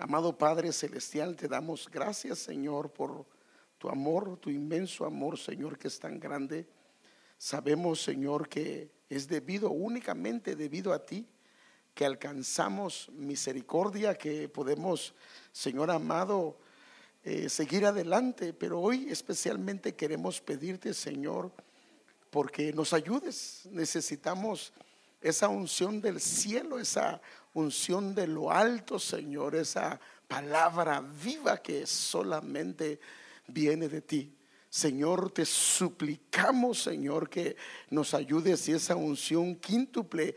Amado Padre Celestial, te damos gracias, Señor, por tu amor, tu inmenso amor, Señor, que es tan grande. Sabemos, Señor, que es únicamente debido a ti que alcanzamos misericordia, que podemos, Señor amado, seguir adelante. Pero hoy especialmente queremos pedirte, Señor, porque nos ayudes. Necesitamos esa unción del cielo, esa unción de lo alto, Señor, esa palabra viva que solamente viene de ti. Señor, te suplicamos, Señor, que nos ayudes y esa unción quíntuple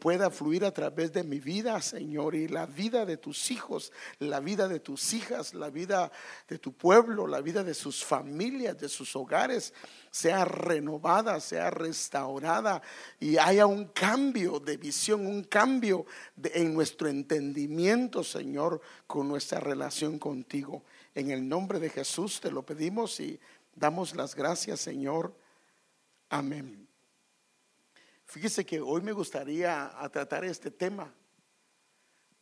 pueda fluir a través de mi vida, Señor, y la vida de tus hijos, la vida de tus hijas, la vida de tu pueblo, la vida de sus familias, de sus hogares, sea renovada, sea restaurada y haya un cambio de visión, un cambio en nuestro entendimiento, Señor, con nuestra relación contigo. En el nombre de Jesús te lo pedimos y damos las gracias, Señor. Amén. Fíjese que hoy me gustaría tratar este tema: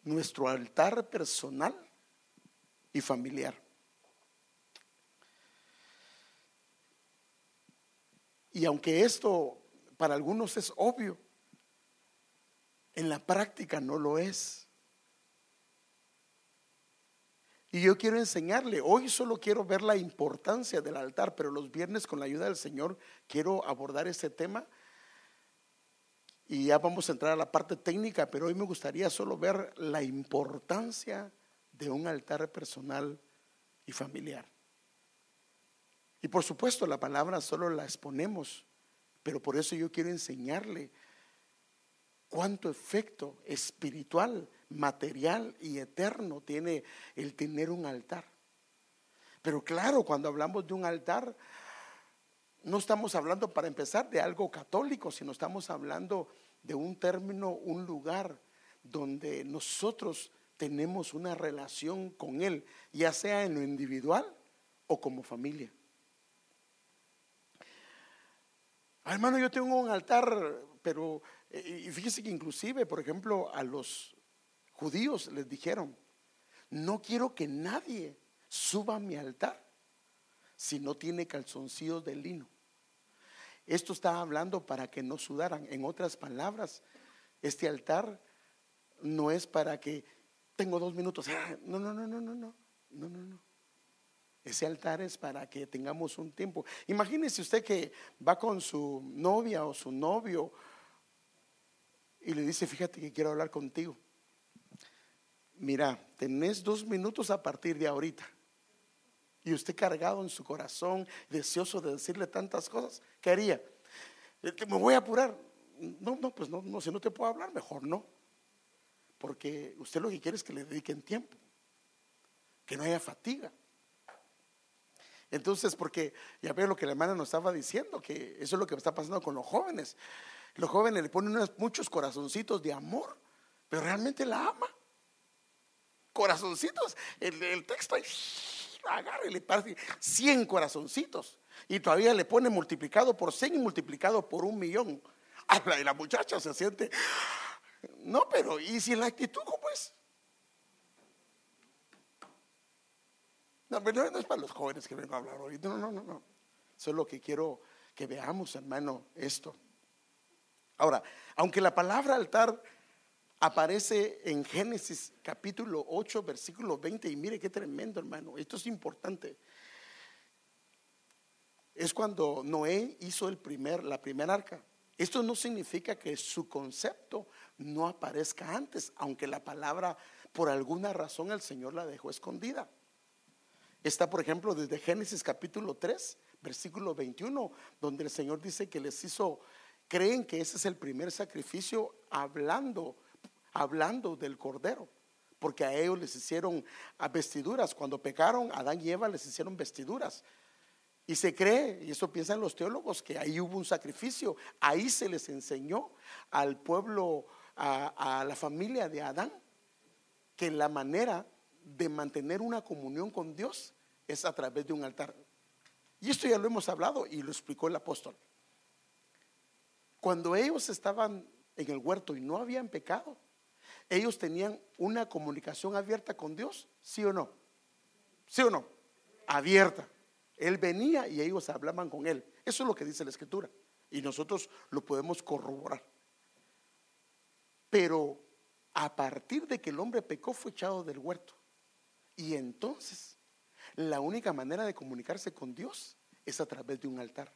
nuestro altar personal y familiar. Y aunque esto para algunos es obvio, en la práctica no lo es. Y yo quiero enseñarle, hoy solo quiero ver la importancia del altar, pero los viernes con la ayuda del Señor quiero abordar este tema y ya vamos a entrar a la parte técnica, pero hoy me gustaría solo ver la importancia de un altar personal y familiar. Y por supuesto la palabra solo la exponemos, pero por eso yo quiero enseñarle cuánto efecto espiritual, material y eterno tiene el tener un altar. Pero claro, cuando hablamos de un altar, no estamos hablando, para empezar, de algo católico, sino estamos hablando de un término, un lugar donde nosotros tenemos una relación con él, ya sea en lo individual o como familia. Hermano, yo tengo un altar, pero y fíjese que inclusive, por ejemplo, a los judíos les dijeron: no quiero que nadie suba a mi altar si no tiene calzoncillos de lino. Esto está hablando para que no sudaran. En otras palabras, este altar no es para que tengo 2 minutos. No. Ese altar es para que tengamos un tiempo. Imagínese usted que va con su novia o su novio y le dice: fíjate que quiero hablar contigo. Mira, tenés 2 minutos a partir de ahorita. Y usted, cargado en su corazón, deseoso de decirle tantas cosas, ¿qué haría? Me voy a apurar. No, si no te puedo hablar, mejor no. Porque usted lo que quiere es que le dediquen tiempo, que no haya fatiga. Entonces, porque ya veo lo que la hermana nos estaba diciendo, que eso es lo que está pasando con los jóvenes. Los jóvenes le ponen muchos corazoncitos de amor, pero realmente la ama. Corazoncitos, el texto ahí, agarra y le pasa 100 corazoncitos y todavía le pone multiplicado por 100 y multiplicado por 1,000,000. Y la muchacha se siente, no, pero y si la actitud, ¿cómo es? No es para los jóvenes que vengo a hablar hoy, no. Eso es lo que quiero que veamos, hermano, esto. Ahora, aunque la palabra altar aparece en Génesis capítulo 8 versículo 20, y mire qué tremendo, hermano, esto es importante. Es cuando Noé hizo la primera arca. Esto no significa que su concepto no aparezca antes, aunque la palabra por alguna razón el Señor la dejó escondida. Está, por ejemplo, desde Génesis capítulo 3 versículo 21, donde el Señor dice que les hizo, creen que ese es el primer sacrificio, hablando del cordero, porque a ellos les hicieron vestiduras. Cuando pecaron, Adán y Eva les hicieron vestiduras, y se cree, y eso piensan los teólogos, que ahí hubo un sacrificio. Ahí se les enseñó al pueblo, a la familia de Adán, que la manera de mantener una comunión con Dios es a través de un altar. Y esto ya lo hemos hablado y lo explicó el apóstol. Cuando ellos estaban en el huerto y no habían pecado, ellos tenían una comunicación abierta con Dios, ¿sí o no? ¿Sí o no? Abierta. Él venía y ellos hablaban con Él. Eso es lo que dice la Escritura, y nosotros lo podemos corroborar. Pero a partir de que el hombre pecó, fue echado del huerto. Y entonces la única manera de comunicarse con Dios es a través de un altar.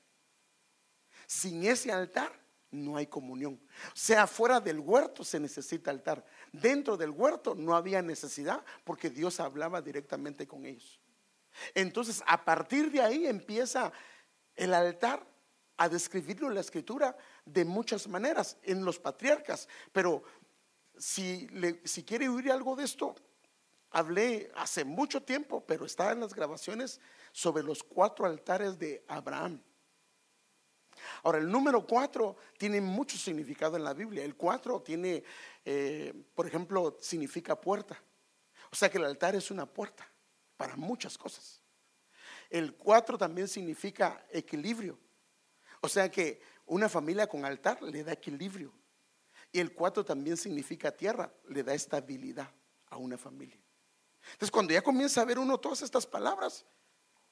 Sin ese altar no hay comunión. O sea, fuera del huerto se necesita altar. Dentro del huerto no había necesidad, porque Dios hablaba directamente con ellos. Entonces, a partir de ahí empieza el altar a describirlo en la Escritura de muchas maneras, en los patriarcas. Pero si quiere oír algo de esto, hablé hace mucho tiempo, pero está en las grabaciones, sobre los 4 altares de Abraham. Ahora, el número 4 tiene mucho significado en la Biblia. El 4 tiene, por ejemplo, significa puerta. O sea que el altar es una puerta para muchas cosas. El 4 también significa equilibrio. O sea que una familia con altar le da equilibrio. Y el 4 también significa tierra, le da estabilidad a una familia. Entonces, cuando ya comienza a ver uno todas estas palabras,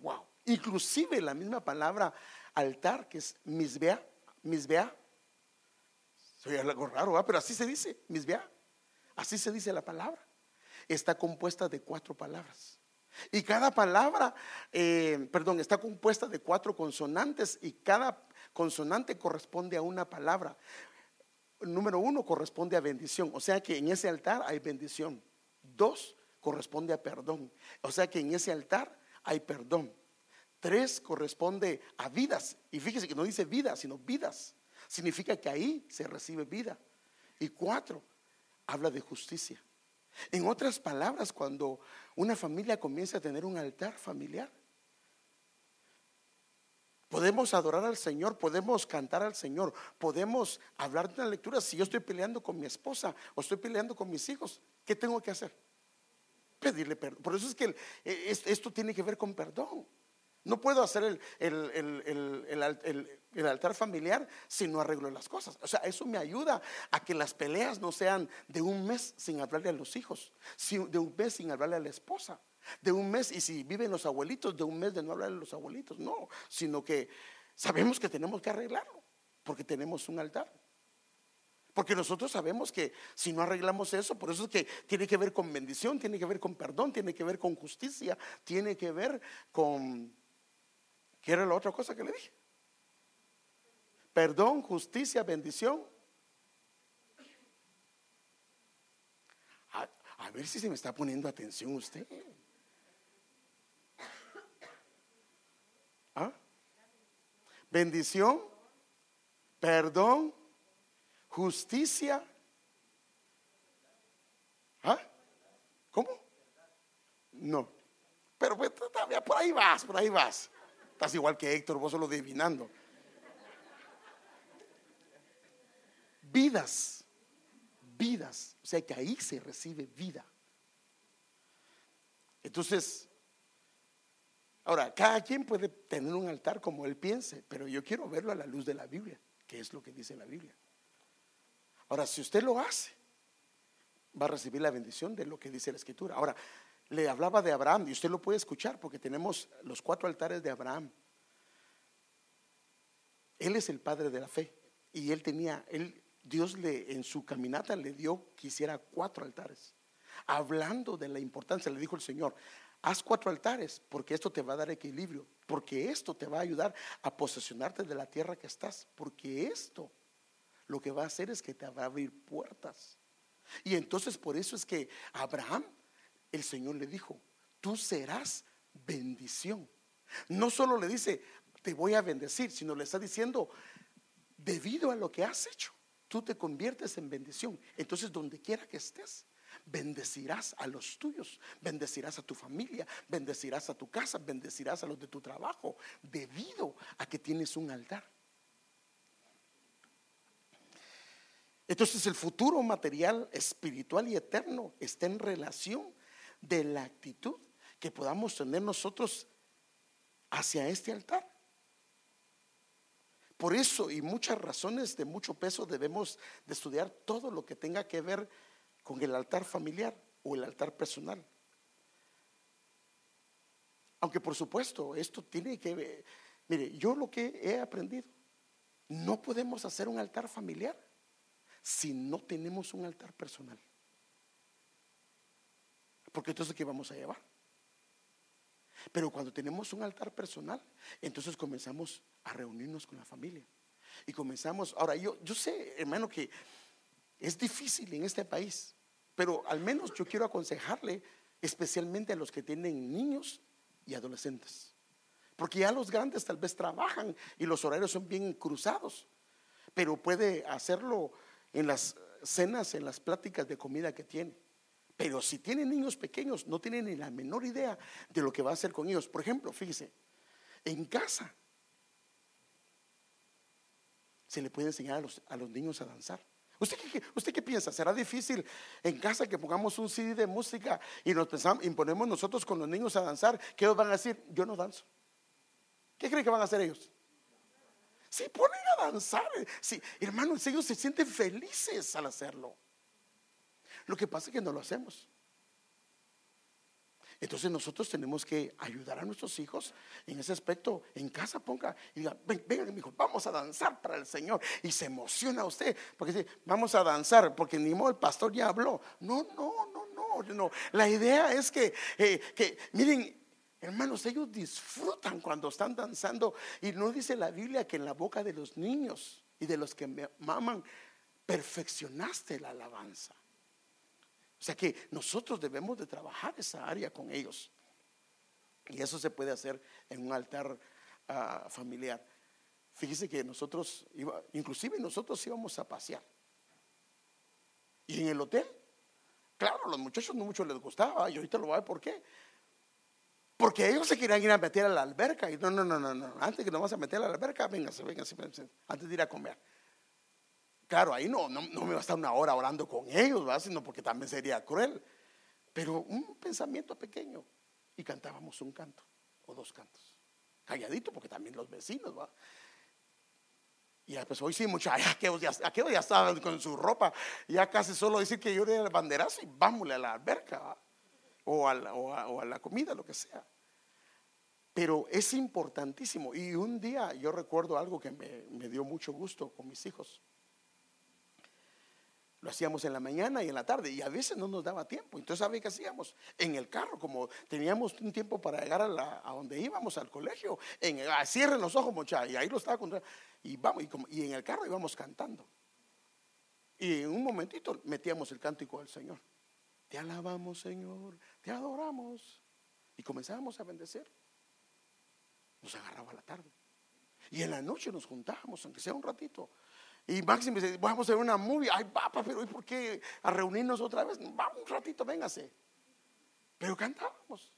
wow. Inclusive la misma palabra altar, que es misbea, soy algo raro, ¿eh? Pero así se dice, misbea, así se dice la palabra. Está compuesta de 4 palabras, y cada palabra, está compuesta de 4 consonantes, y cada consonante corresponde a una palabra. Número 1 corresponde a bendición, o sea que en ese altar hay bendición. 2 corresponde a perdón, o sea que en ese altar hay perdón. 3 corresponde a vidas, y fíjese que no dice vida, sino vidas, significa que ahí se recibe vida. Y 4 habla de justicia. En otras palabras, cuando una familia comienza a tener un altar familiar, podemos adorar al Señor, podemos cantar al Señor, podemos hablar de una lectura. Si yo estoy peleando con mi esposa o estoy peleando con mis hijos, ¿qué tengo que hacer? Pedirle perdón. Por eso es que esto tiene que ver con perdón. No puedo hacer el altar familiar si no arreglo las cosas. O sea, eso me ayuda a que las peleas no sean de un mes sin hablarle a los hijos, de un mes sin hablarle a la esposa, de un mes, y si viven los abuelitos, de un mes de no hablarle a los abuelitos. No, sino que sabemos que tenemos que arreglarlo porque tenemos un altar. Porque nosotros sabemos que si no arreglamos eso, por eso es que tiene que ver con bendición, tiene que ver con perdón, tiene que ver con justicia, tiene que ver con... ¿Qué era la otra cosa que le dije? Perdón, justicia, bendición. A ver si se me está poniendo atención usted. ¿Ah? Bendición, perdón, justicia. ¿Ah? ¿Cómo? No. Pero pues, por ahí vas. Estás igual que Héctor, vos solo adivinando. Vidas, o sea que ahí se recibe vida. Entonces, ahora, cada quien puede tener un altar como él piense, pero yo quiero verlo a la luz de la Biblia, que es lo que dice la Biblia. Ahora, si usted lo hace, va a recibir la bendición de lo que dice la Escritura. Ahora, le hablaba de Abraham, y usted lo puede escuchar porque tenemos los 4 altares de Abraham. Él es el padre de la fe, y Dios en su caminata le dio que hiciera 4 altares, hablando de la importancia. Le dijo el Señor: haz 4 altares, porque esto te va a dar equilibrio, porque esto te va a ayudar a posesionarte de la tierra que estás, porque esto lo que va a hacer es que te va a abrir puertas. Y entonces, por eso es que Abraham, el Señor le dijo: tú serás bendición. No solo le dice: te voy a bendecir, sino le está diciendo: debido a lo que has hecho, tú te conviertes en bendición. Entonces, donde quiera que estés, bendecirás a los tuyos, bendecirás a tu familia, bendecirás a tu casa, bendecirás a los de tu trabajo, debido a que tienes un altar. Entonces, el futuro material, espiritual y eterno está en relación de la actitud que podamos tener nosotros hacia este altar. Por eso, y muchas razones de mucho peso, debemos de estudiar todo lo que tenga que ver con el altar familiar o el altar personal. Aunque por supuesto esto tiene que, mire, yo lo que he aprendido, no podemos hacer un altar familiar si no tenemos un altar personal. Porque entonces, ¿qué vamos a llevar? Pero cuando tenemos un altar personal, entonces comenzamos a reunirnos con la familia y comenzamos. Ahora yo sé, hermano, que es difícil en este país, pero al menos yo quiero aconsejarle, especialmente a los que tienen niños y adolescentes, porque ya los grandes tal vez trabajan y los horarios son bien cruzados, pero puede hacerlo en las cenas, en las pláticas de comida que tiene. Pero si tienen niños pequeños, no tienen ni la menor idea de lo que va a hacer con ellos. Por ejemplo, fíjese, en casa se le puede enseñar a los niños a danzar. ¿Usted qué piensa? ¿Será difícil en casa que pongamos un CD de música y nos pensamos, imponemos nosotros con los niños a danzar? ¿Qué ellos van a decir? Yo no danzo. ¿Qué creen que van a hacer ellos? Se ponen a danzar. Sí, hermanos, ellos se sienten felices al hacerlo. Lo que pasa es que no lo hacemos. Entonces nosotros tenemos que ayudar a nuestros hijos en ese aspecto. En casa ponga y diga, vengan, hijo, vamos a danzar para el Señor. Y se emociona usted porque dice, vamos a danzar, porque ni modo el pastor ya habló. No. La idea es que miren, hermanos, ellos disfrutan cuando están danzando. Y no dice la Biblia que en la boca de los niños y de los que me maman perfeccionaste la alabanza. O sea que nosotros debemos de trabajar esa área con ellos, y eso se puede hacer en un altar familiar. Fíjese que nosotros íbamos a pasear, y en el hotel, claro, a los muchachos no mucho les gustaba, y ahorita lo va a ver por qué. Porque ellos se querían ir a meter a la alberca, y no, antes que nos vas a meter a la alberca, véngase, antes de ir a comer. Claro, ahí no me va a estar una hora orando con ellos, ¿verdad? Sino porque también sería cruel. Pero un pensamiento pequeño, y cantábamos un canto o dos cantos, calladito, porque también los vecinos, ¿verdad? Y pues hoy sí, muchachos, aquellos ya estaban con su ropa, ya casi solo decir que yo era el banderazo y vámonos a la alberca o a la comida, lo que sea. Pero es importantísimo. Y un día yo recuerdo algo que me dio mucho gusto con mis hijos. Lo hacíamos en la mañana y en la tarde, y a veces no nos daba tiempo. Entonces, ¿sabe qué hacíamos? En el carro, como teníamos un tiempo para llegar a donde íbamos, al colegio, cierren los ojos, muchachos, y ahí lo estaba contando. Y en el carro íbamos cantando. Y en un momentito metíamos el cántico del Señor. Te alabamos, Señor, te adoramos. Y comenzábamos a bendecir. Nos agarraba la tarde. Y en la noche nos juntábamos, aunque sea un ratito. Y Máximo dice, vamos a ver una movie. Ay, papá, pero ¿y por qué a reunirnos otra vez? Vamos un ratito, véngase. Pero cantábamos.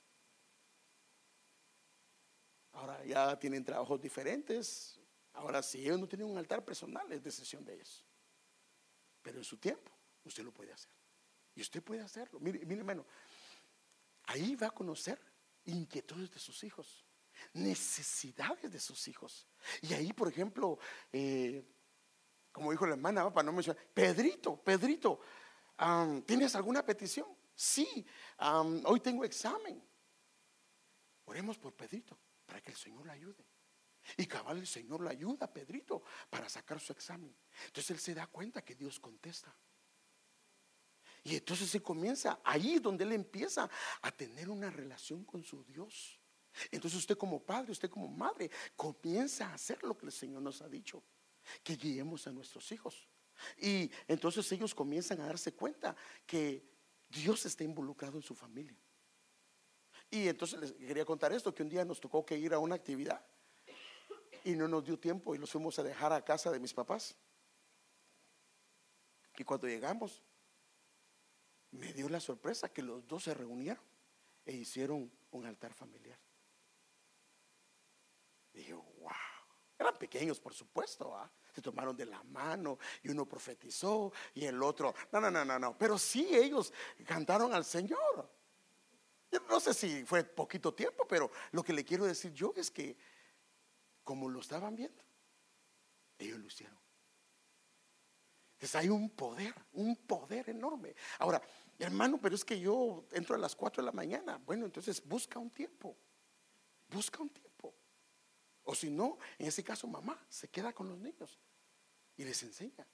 Ahora ya tienen trabajos diferentes. Ahora, si ellos no tienen un altar personal, es decisión de ellos. Pero en su tiempo, usted lo puede hacer. Y usted puede hacerlo. Mire, hermano, ahí va a conocer inquietudes de sus hijos, necesidades de sus hijos. Y ahí, por ejemplo, como dijo la hermana, para no mencionar, Pedrito, ¿tienes alguna petición? Sí, hoy tengo examen. Oremos por Pedrito para que el Señor le ayude. Y cabal, el Señor le ayuda a Pedrito para sacar su examen. Entonces él se da cuenta que Dios contesta. Y entonces se comienza, ahí donde él empieza a tener una relación con su Dios. Entonces usted como padre, usted como madre, comienza a hacer lo que el Señor nos ha dicho, que guiemos a nuestros hijos. Y entonces ellos comienzan a darse cuenta que Dios está involucrado en su familia. Y entonces les quería contar esto, que un día nos tocó que ir a una actividad y no nos dio tiempo, y los fuimos a dejar a casa de mis papás. Y cuando llegamos, me dio la sorpresa que los dos se reunieron e hicieron un altar familiar. Y dije, wow. Eran pequeños, por supuesto, ¿va? Se tomaron de la mano y uno profetizó y el otro, no. Pero sí, ellos cantaron al Señor. Yo no sé si fue poquito tiempo, pero lo que le quiero decir yo es que como lo estaban viendo, ellos lo hicieron. Entonces hay un poder enorme. Ahora, hermano, pero es que yo entro a las 4 de la mañana. Bueno, entonces busca un tiempo. O si no, en ese caso mamá se queda con los niños y les enseña.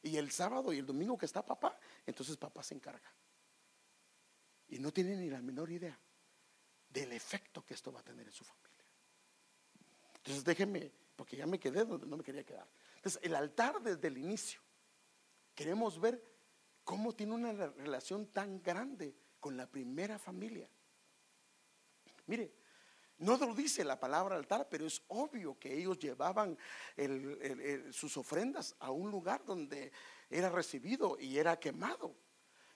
Y el sábado y el domingo que está papá, entonces papá se encarga. Y no tiene ni la menor idea del efecto que esto va a tener en su familia. Entonces déjeme, porque ya me quedé donde no me quería quedar. Entonces el altar desde el inicio. Queremos ver cómo tiene una relación tan grande con la primera familia. Mire, no lo dice la palabra altar, pero es obvio que ellos llevaban sus ofrendas a un lugar donde era recibido y era quemado.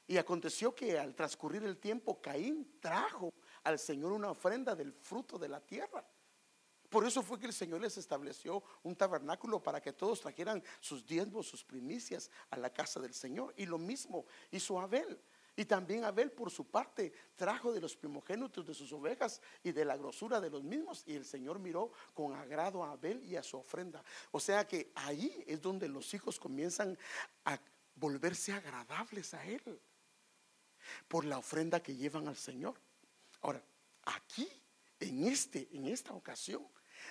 Y aconteció que al transcurrir el tiempo, Caín trajo al Señor una ofrenda del fruto de la tierra. Por eso fue que el Señor les estableció un tabernáculo para que todos trajeran sus diezmos, sus primicias a la casa del Señor. Y lo mismo hizo Abel. Y también Abel por su parte trajo de los primogénitos de sus ovejas y de la grosura de los mismos. Y el Señor miró con agrado a Abel y a su ofrenda. O sea que ahí es donde los hijos comienzan a volverse agradables a Él por la ofrenda que llevan al Señor. Ahora, aquí en esta ocasión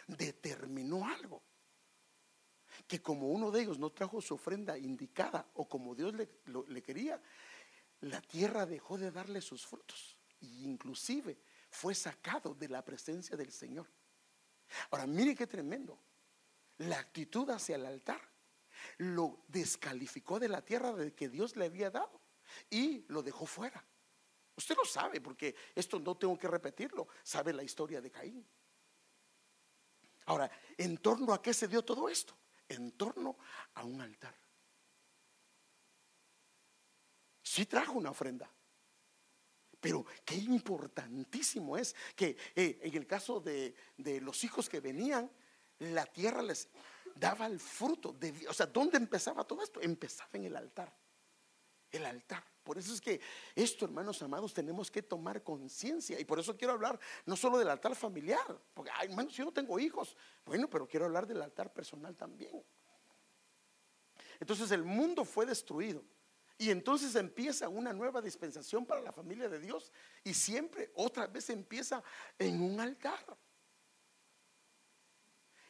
determinó algo, que como uno de ellos no trajo su ofrenda indicada o como Dios le quería, la tierra dejó de darle sus frutos e inclusive fue sacado de la presencia del Señor. Ahora mire qué tremendo, la actitud hacia el altar lo descalificó de la tierra de que Dios le había dado y lo dejó fuera. Usted lo sabe, porque esto no tengo que repetirlo, sabe la historia de Caín. Ahora, ¿en torno a qué se dio todo esto? En torno a un altar. Sí trajo una ofrenda, pero qué importantísimo es que en el caso de los hijos que venían, la tierra les daba el fruto o sea, ¿dónde empezaba todo esto? Empezaba en el altar. El altar. Por eso es que esto, hermanos amados, tenemos que tomar conciencia. Y por eso quiero hablar no solo del altar familiar, porque ay, hermanos, yo no tengo hijos. Bueno, pero quiero hablar del altar personal también. Entonces el mundo fue destruido y entonces empieza una nueva dispensación para la familia de Dios, y siempre otra vez empieza en un altar.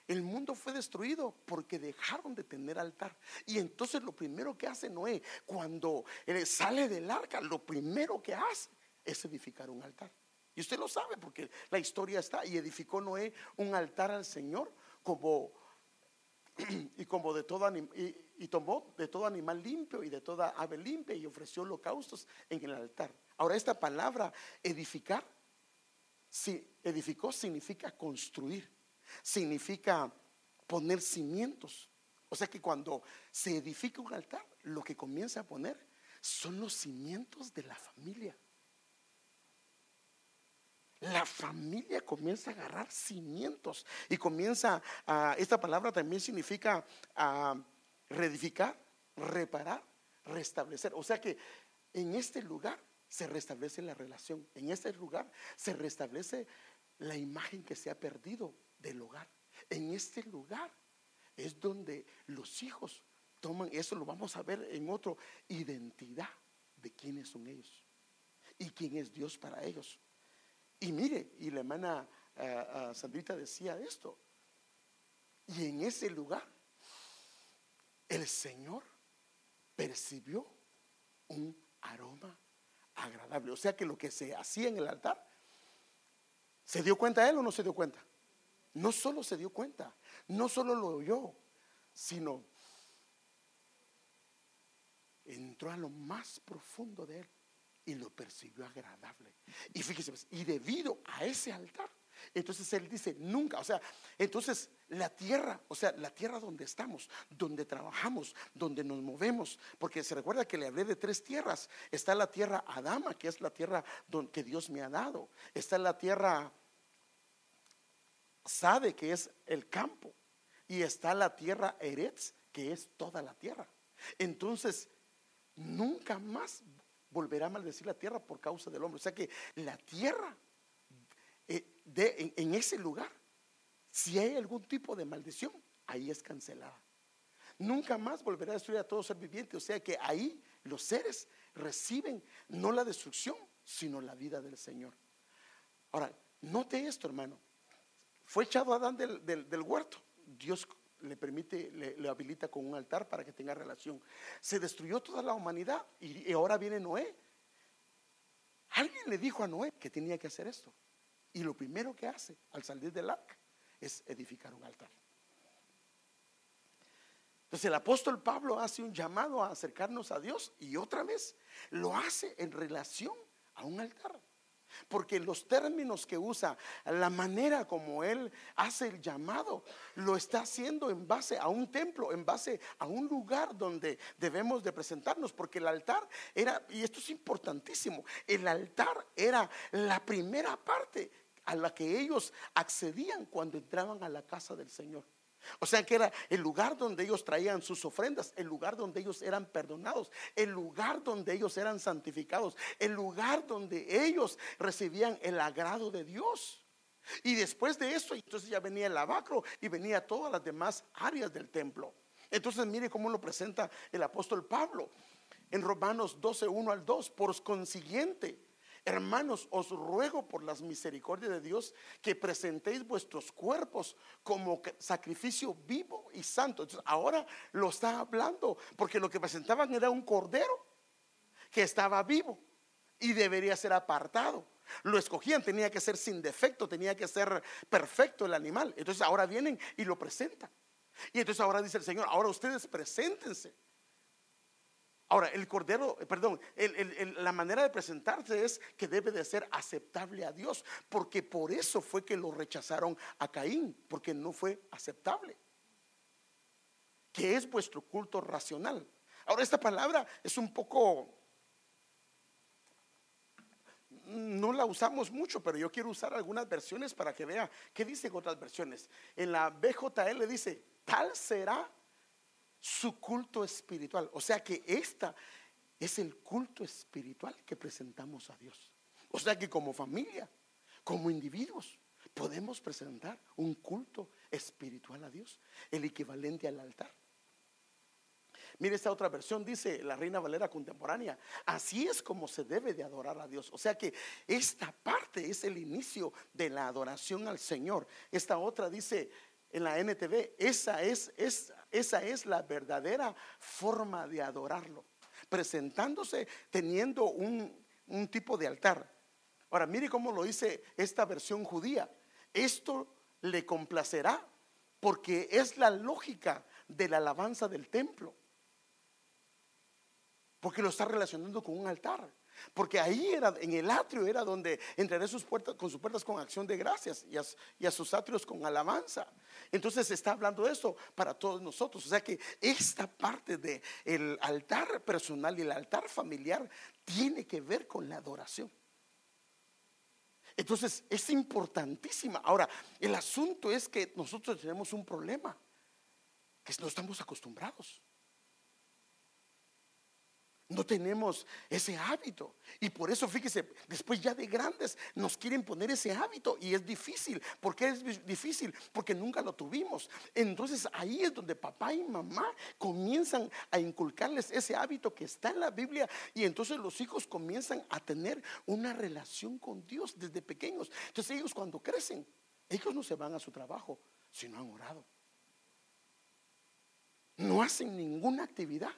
El mundo fue destruido porque dejaron de tener altar. Y entonces lo primero que hace Noé cuando sale del arca, lo primero que hace es edificar un altar. Y usted lo sabe porque la historia está. Y edificó Noé un altar al Señor y tomó de todo animal limpio y de toda ave limpia y ofreció holocaustos en el altar. Ahora esta palabra edificar, si edificó, significa construir. Significa poner cimientos. O sea que cuando se edifica un altar, lo que comienza a poner son los cimientos de la familia. La familia comienza a agarrar cimientos y comienza a, esta palabra también significa a reedificar, reparar, restablecer. O sea que en este lugar se restablece la relación, en este lugar se restablece la imagen que se ha perdido del hogar. En este lugar es donde los hijos toman, eso lo vamos a ver en otro, identidad de quiénes son ellos y quién es Dios para ellos. Y mire, y la hermana Sandrita decía esto, y en ese lugar el Señor percibió un aroma agradable. O sea que lo que se hacía en el altar, ¿se dio cuenta él o no se dio cuenta? No solo se dio cuenta, no solo lo oyó, sino entró a lo más profundo de él y lo percibió agradable. Y fíjese, y debido a ese altar, entonces él dice nunca, o sea, entonces la tierra, o sea, la tierra donde estamos, donde trabajamos, donde nos movemos, porque se recuerda que le hablé de 3 tierras. Está la tierra Adama, que es la tierra que Dios me ha dado. Está la tierra Sade, que es el campo, y está la tierra Eretz, que es toda la tierra. Entonces nunca más volverá a maldecir la tierra por causa del hombre. O sea que la tierra en ese lugar, si hay algún tipo de maldición, ahí es cancelada. nunca más volverá a destruir a todo ser viviente. O sea que ahí los seres reciben no la destrucción, sino la vida del Señor. Ahora, note esto, hermano. Fue echado Adán del huerto. Dios le permite, le habilita con un altar para que tenga relación. Se destruyó toda la humanidad y ahora viene Noé. Alguien le dijo a Noé que tenía que hacer esto, y lo primero que hace al salir del arca es edificar un altar. Entonces el apóstol Pablo hace un llamado a acercarnos a Dios, y otra vez lo hace en relación a un altar, porque los términos que usa, la manera como él hace el llamado, lo está haciendo en base a un templo, en base a un lugar donde debemos de presentarnos. Porque el altar era, y esto es importantísimo, el altar era la primera parte a la que ellos accedían cuando entraban a la casa del Señor. O sea que era el lugar donde ellos traían sus ofrendas, el lugar donde ellos eran perdonados, el lugar donde ellos eran santificados, el lugar donde ellos recibían el agrado de Dios. Y después de eso, entonces ya venía el lavacro y venía todas las demás áreas del templo. Entonces mire cómo lo presenta el apóstol Pablo en Romanos 12:1-2. Por consiguiente, hermanos, os ruego por las misericordias de Dios que presentéis vuestros cuerpos como sacrificio vivo y santo. Entonces, ahora lo está hablando, porque lo que presentaban era un cordero que estaba vivo y debería ser apartado. Lo escogían, tenía que ser sin defecto, tenía que ser perfecto el animal. Entonces ahora vienen y lo presentan. Y entonces ahora dice el Señor, ahora ustedes preséntense. Ahora el cordero, perdón, la manera de presentarse es que debe de ser aceptable a Dios, porque por eso fue que lo rechazaron a Caín, porque no fue aceptable. Que es vuestro culto racional. Ahora esta palabra es un poco, no la usamos mucho, pero yo quiero usar algunas versiones para que vea qué dicen otras versiones. En la BJL dice: tal será su culto espiritual. O sea que esta es el culto espiritual que presentamos a Dios. O sea que como familia, como individuos, podemos presentar un culto espiritual a Dios, el equivalente al altar. Mire, esta otra versión dice, la Reina Valera contemporánea: así es como se debe de adorar a Dios. O sea que esta parte es el inicio de la adoración al Señor. Esta otra dice, en la NTV: esa es la verdadera forma de adorarlo, presentándose teniendo un tipo de altar. Ahora mire cómo lo dice esta versión judía: esto le complacerá porque es la lógica de la alabanza del templo, porque lo está relacionando con un altar. Porque ahí era, en el atrio era donde entraré sus puertas con acción de gracias, y a sus atrios con alabanza. Entonces está hablando de esto para todos nosotros. O sea que esta parte del altar personal y el altar familiar tiene que ver con la adoración. Entonces es importantísima. Ahora, el asunto es que nosotros tenemos un problema, que no estamos acostumbrados. No tenemos ese hábito, y por eso, fíjese, después ya de grandes nos quieren poner ese hábito, y es difícil. ¿Por qué es difícil? Porque nunca lo tuvimos. Entonces ahí es donde papá y mamá comienzan a inculcarles ese hábito que está en la Biblia, y entonces los hijos comienzan a tener una relación con Dios desde pequeños. Entonces ellos, cuando crecen, ellos no se van a su trabajo si no han orado. No hacen ninguna actividad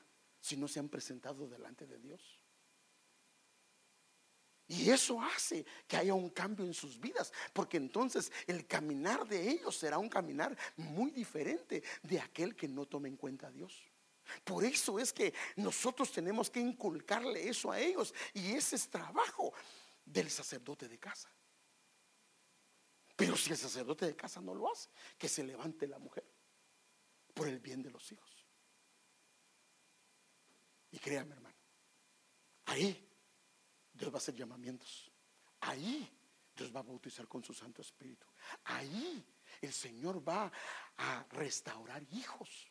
si no se han presentado delante de Dios. Y eso hace que haya un cambio en sus vidas, porque entonces el caminar de ellos será un caminar muy diferente de aquel que no tome en cuenta a Dios. Por eso es que nosotros tenemos que inculcarle eso a ellos, y ese es trabajo del sacerdote de casa. Pero si el sacerdote de casa no lo hace, que se levante la mujer por el bien de los hijos. Y créame, hermano, ahí Dios va a hacer llamamientos, ahí Dios va a bautizar con su Santo Espíritu, ahí el Señor va a restaurar hijos,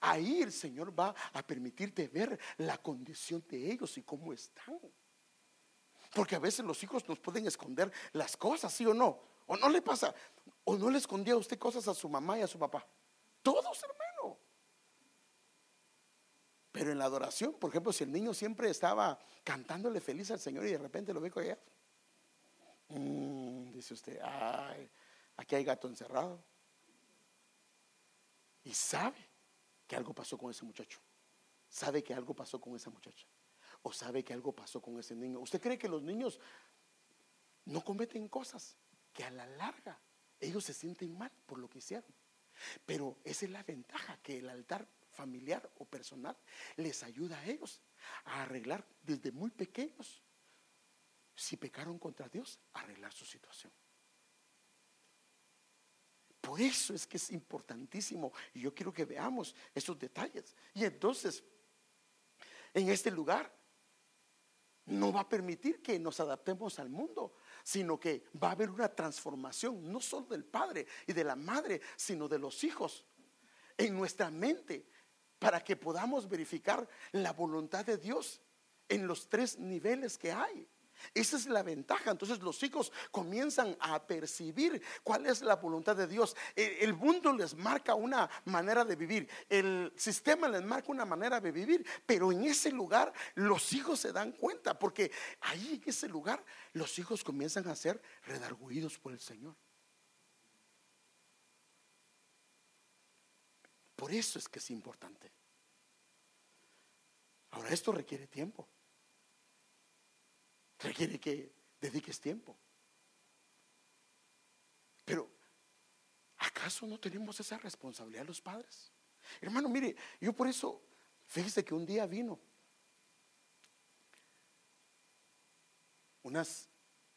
ahí el Señor va a permitirte ver la condición de ellos y cómo están. Porque a veces los hijos nos pueden esconder las cosas, ¿sí o no? O no le pasa, o no le escondía usted cosas a su mamá y a su papá. Todos, hermano. Pero en la adoración, por ejemplo, si el niño siempre estaba cantándole feliz al Señor y de repente lo ve con ella, dice usted, ay, aquí hay gato encerrado. Y sabe que algo pasó con ese muchacho, sabe que algo pasó con esa muchacha, o sabe que algo pasó con ese niño. ¿Usted cree que los niños no cometen cosas que a la larga ellos se sienten mal por lo que hicieron? Pero esa es la ventaja que el altar familiar o personal les ayuda a ellos a arreglar desde muy pequeños, si pecaron contra Dios, arreglar su situación. Por eso es que es importantísimo, y yo quiero que veamos esos detalles. Y entonces, en este lugar no va a permitir que nos adaptemos al mundo, sino que va a haber una transformación, no solo del padre y de la madre, sino de los hijos en nuestra mente, para que podamos verificar la voluntad de Dios en los 3 niveles que hay. Esa es la ventaja. Entonces los hijos comienzan a percibir cuál es la voluntad de Dios. El mundo les marca una manera de vivir, el sistema les marca una manera de vivir, pero en ese lugar los hijos se dan cuenta, porque ahí en ese lugar los hijos comienzan a ser redarguidos por el Señor. Por eso es que es importante. Ahora, esto requiere tiempo, requiere que dediques tiempo. Pero ¿acaso no tenemos esa responsabilidad los padres? Hermano, mire, yo por eso, fíjese que un día vino unas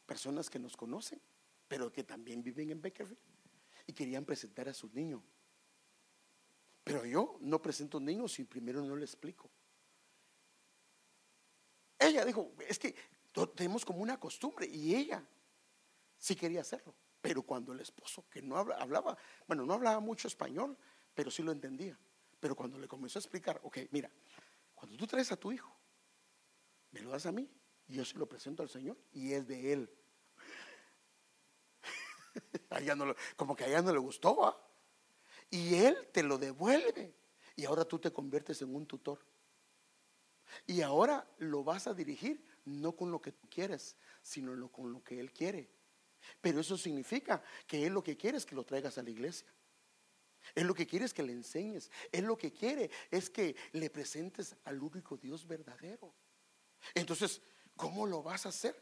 personas que nos conocen, pero que también viven en Beckerfield, y querían presentar a su niño. Pero yo no presento niños si primero no le explico. Ella dijo, es que tenemos como una costumbre, y ella sí quería hacerlo. Pero cuando el esposo, que no hablaba, bueno, no hablaba mucho español, pero sí lo entendía. Pero cuando le comenzó a explicar, ok, mira, cuando tú traes a tu hijo, me lo das a mí y yo se lo presento al Señor y es de él. Como que a ella no le gustó, ¿va? Y él te lo devuelve, y ahora tú te conviertes en un tutor, y ahora lo vas a dirigir no con lo que tú quieres, sino con lo que él quiere. Pero eso significa que él lo que quiere es que lo traigas a la iglesia, él lo que quiere es que le enseñes, él lo que quiere es que le presentes al único Dios verdadero. Entonces, ¿cómo lo vas a hacer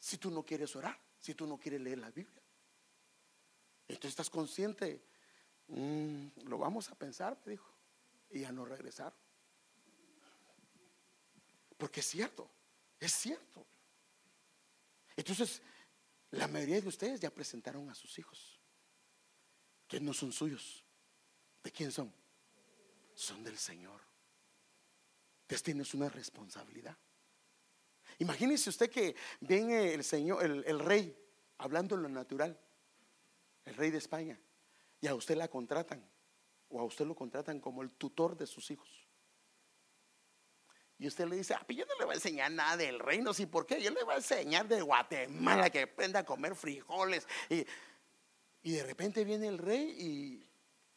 si tú no quieres orar, si tú no quieres leer la Biblia? Entonces estás consciente. Lo vamos a pensar, me dijo, y ya no regresaron. Porque es cierto, es cierto. Entonces la mayoría de ustedes ya presentaron a sus hijos, que no son suyos. ¿De quién son? Son del Señor. Entonces tienes una responsabilidad. Imagínese usted que viene el Señor, el rey, hablando en lo natural, el rey de España, y a usted la contratan, o a usted lo contratan como el tutor de sus hijos. Y usted le dice, yo no le voy a enseñar nada del reino, ¿sí? ¿Por qué? Yo le voy a enseñar de Guatemala, que aprenda a comer frijoles. Y de repente viene el rey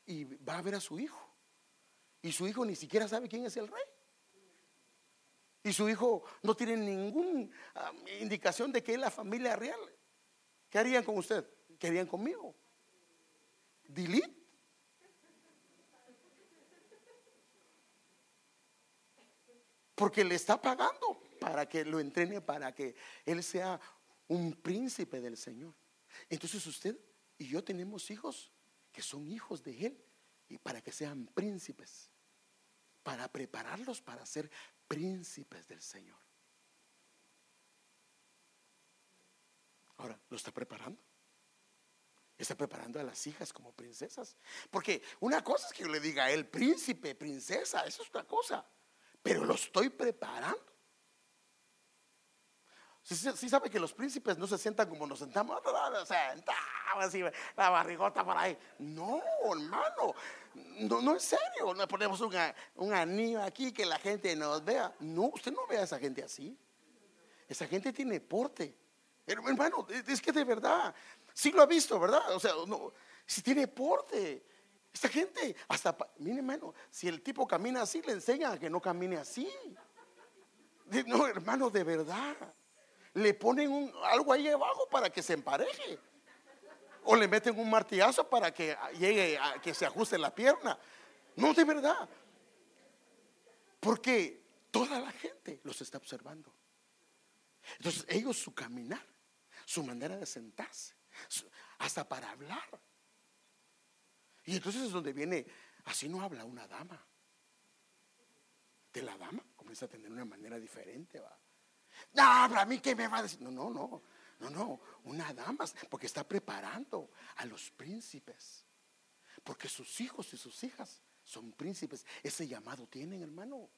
y va a ver a su hijo, y su hijo ni siquiera sabe quién es el rey, y su hijo no tiene ninguna indicación de que es la familia real. ¿Qué harían con usted? ¿Qué harían conmigo? Delete. Porque le está pagando para que lo entrene, para que él sea un príncipe del Señor. Entonces usted y yo tenemos hijos que son hijos de él, y para que sean príncipes, para prepararlos para ser príncipes del Señor. Ahora, ¿lo está preparando? Está preparando a las hijas como princesas. Porque una cosa es que yo le diga a él príncipe, princesa, eso es una cosa, pero lo estoy preparando. Sí sabe que los príncipes no se sientan como nos sentamos, nos sentamos así, la barrigota por ahí. No, hermano, no es serio. No ponemos un anillo aquí que la gente nos vea. No, usted no ve a esa gente así. Esa gente tiene porte. Hermano, es que de verdad, sí lo ha visto, ¿verdad? O sea, no, si tiene porte, Esta gente hasta, mire hermano, si el tipo camina así, le enseñan a que no camine así. No, hermano, de verdad. Le ponen algo ahí abajo para que se empareje, o le meten un martillazo para que llegue a que se ajuste la pierna. No, de verdad. Porque toda la gente los está observando. Entonces ellos, su caminar, su manera de sentarse, hasta para hablar. Y entonces es donde viene, así no habla una dama. De la dama comienza a tener una manera diferente, va. No, habla a mí, ¿qué me va a decir? No, una dama, porque está preparando a los príncipes, porque sus hijos y sus hijas son príncipes. Ese llamado tienen, hermano.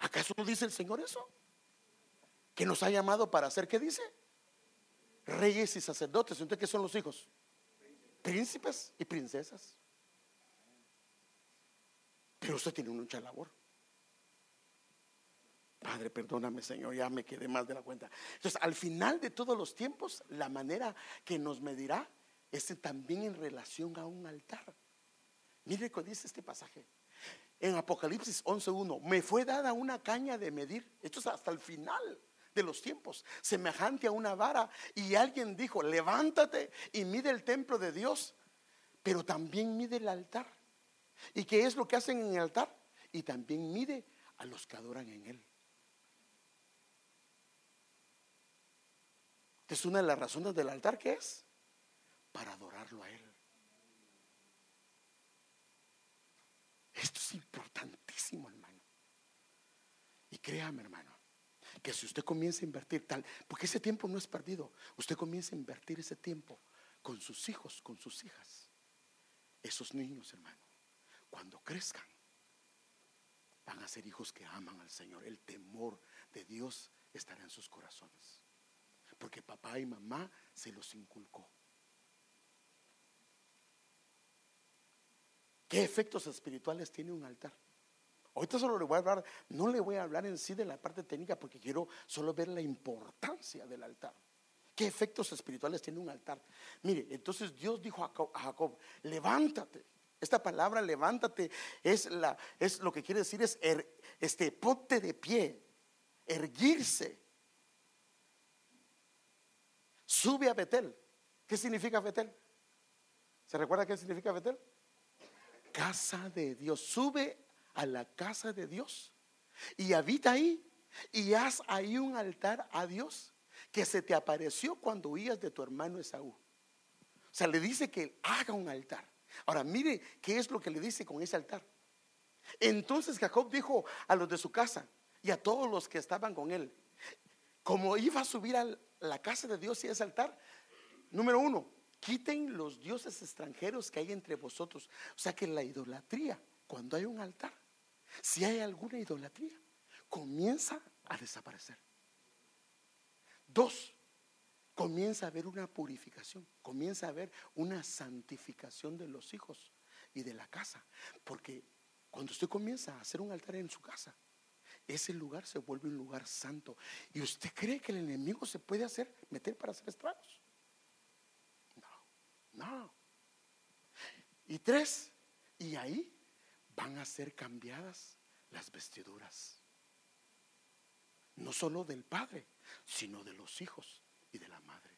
¿Acaso no dice el Señor eso? Que nos ha llamado para hacer, ¿qué dice? Reyes y sacerdotes. Entonces, ¿qué son los hijos? Príncipes y princesas. Pero usted tiene mucha labor. Padre, perdóname, Señor, ya me quedé más de la cuenta. Entonces, al final de todos los tiempos, la manera que nos medirá es también en relación a un altar. Mire que dice este pasaje en Apocalipsis 11:1: me fue dada una caña de medir. Esto es hasta el final de los tiempos, semejante a una vara, y alguien dijo: levántate y mide el templo de Dios, pero también mide el altar. ¿Y qué es lo que hacen en el altar? Y también mide a los que adoran en él. Es una de las razones del altar, que es para adorarlo a él. Esto es importantísimo, hermano. Y créame, hermano, que si usted comienza a invertir tal, porque ese tiempo no es perdido, usted comienza a invertir ese tiempo con sus hijos, con sus hijas. Esos niños, hermano, cuando crezcan, van a ser hijos que aman al Señor. El temor de Dios estará en sus corazones, porque papá y mamá se los inculcó. ¿Qué efectos espirituales tiene un altar? Ahorita solo le voy a hablar, no le voy a hablar en sí de la parte técnica, porque quiero solo ver la importancia del altar. ¿Qué efectos espirituales tiene un altar? Mire, entonces Dios dijo a Jacob: levántate. Esta palabra levántate es lo que quiere decir es ponte de pie, erguirse. Sube a Betel. ¿Qué significa Betel? ¿Se recuerda qué significa Betel? Casa de Dios. Sube a la casa de Dios y habita ahí, y haz ahí un altar a Dios que se te apareció cuando huías de tu hermano Esaú. O sea, le dice que haga un altar. Ahora mire qué es lo que le dice con ese altar. Entonces Jacob dijo a los de su casa y a todos los que estaban con él, como iba a subir a la casa de Dios y a ese altar, número 1, quiten los dioses extranjeros que hay entre vosotros. O sea que la idolatría, cuando hay un altar, si hay alguna idolatría, comienza a desaparecer. 2, comienza a haber una purificación, comienza a haber una santificación de los hijos y de la casa. Porque cuando usted comienza a hacer un altar en su casa, ese lugar se vuelve un lugar santo. ¿Y usted cree que el enemigo se puede meter para hacer estragos? No. Y 3, y ahí van a ser cambiadas las vestiduras, no solo del padre, sino de los hijos y de la madre.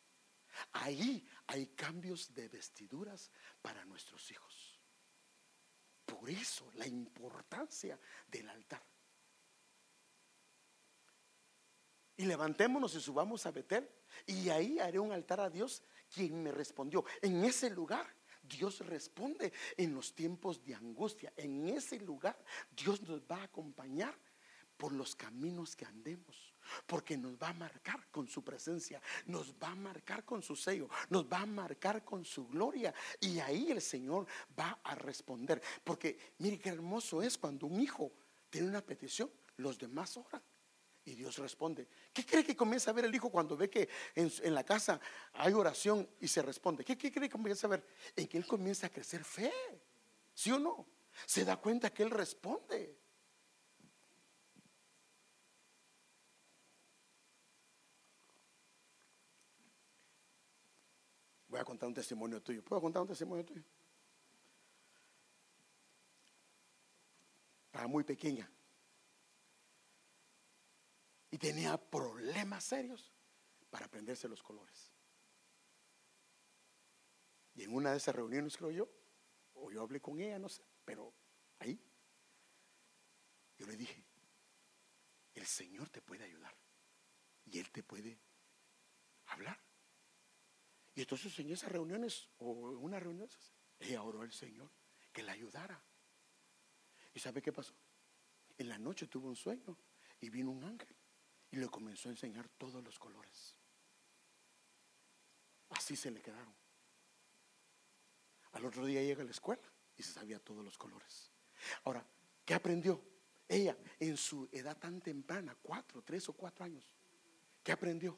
Ahí hay cambios de vestiduras para nuestros hijos. Por eso la importancia del altar. Y levantémonos y subamos a Betel, y ahí haré un altar a Dios, quien me respondió. En ese lugar Dios responde en los tiempos de angustia. En ese lugar Dios nos va a acompañar por los caminos que andemos, porque nos va a marcar con su presencia, nos va a marcar con su sello, nos va a marcar con su gloria. Y ahí el Señor va a responder. Porque mire qué hermoso es cuando un hijo tiene una petición, los demás oran y Dios responde. ¿Qué cree que comienza a ver el hijo cuando ve que en la casa hay oración y se responde? ¿Qué cree que comienza a ver? En que él comienza a crecer fe. ¿Sí o no? Se da cuenta que él responde. Voy a contar un testimonio tuyo. ¿Puedo contar un testimonio tuyo? muy pequeña y tenía problemas serios para aprenderse los colores. Y en una de esas reuniones, creo yo, o yo hablé con ella, no sé, pero ahí yo le dije: el Señor te puede ayudar y Él te puede hablar. Y entonces en esas reuniones, o en una reunión, ella oró al Señor que la ayudara. ¿Y sabe qué pasó? En la noche tuvo un sueño y vino un ángel y le comenzó a enseñar todos los colores. Así se le quedaron. Al otro día llega a la escuela y se sabía todos los colores. Ahora, ¿qué aprendió ella en su edad tan temprana, 3 o 4 años? ¿Qué aprendió?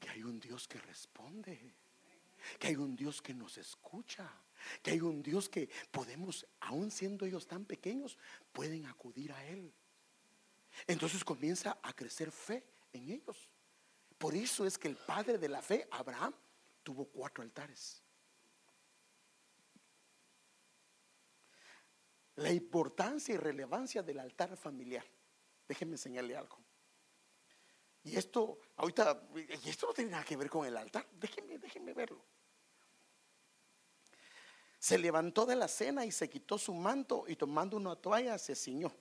Que hay un Dios que responde, que hay un Dios que nos escucha, que hay un Dios que podemos, aun siendo ellos tan pequeños, pueden acudir a Él. Entonces comienza a crecer fe en ellos. Por eso es que el padre de la fe, Abraham, tuvo 4 altares. La importancia y relevancia del altar familiar. Déjenme enseñarle algo. Y esto, ahorita, y esto no tiene nada que ver con el altar. Déjenme verlo. Se levantó de la cena y se quitó su manto y tomando una toalla se ciñó.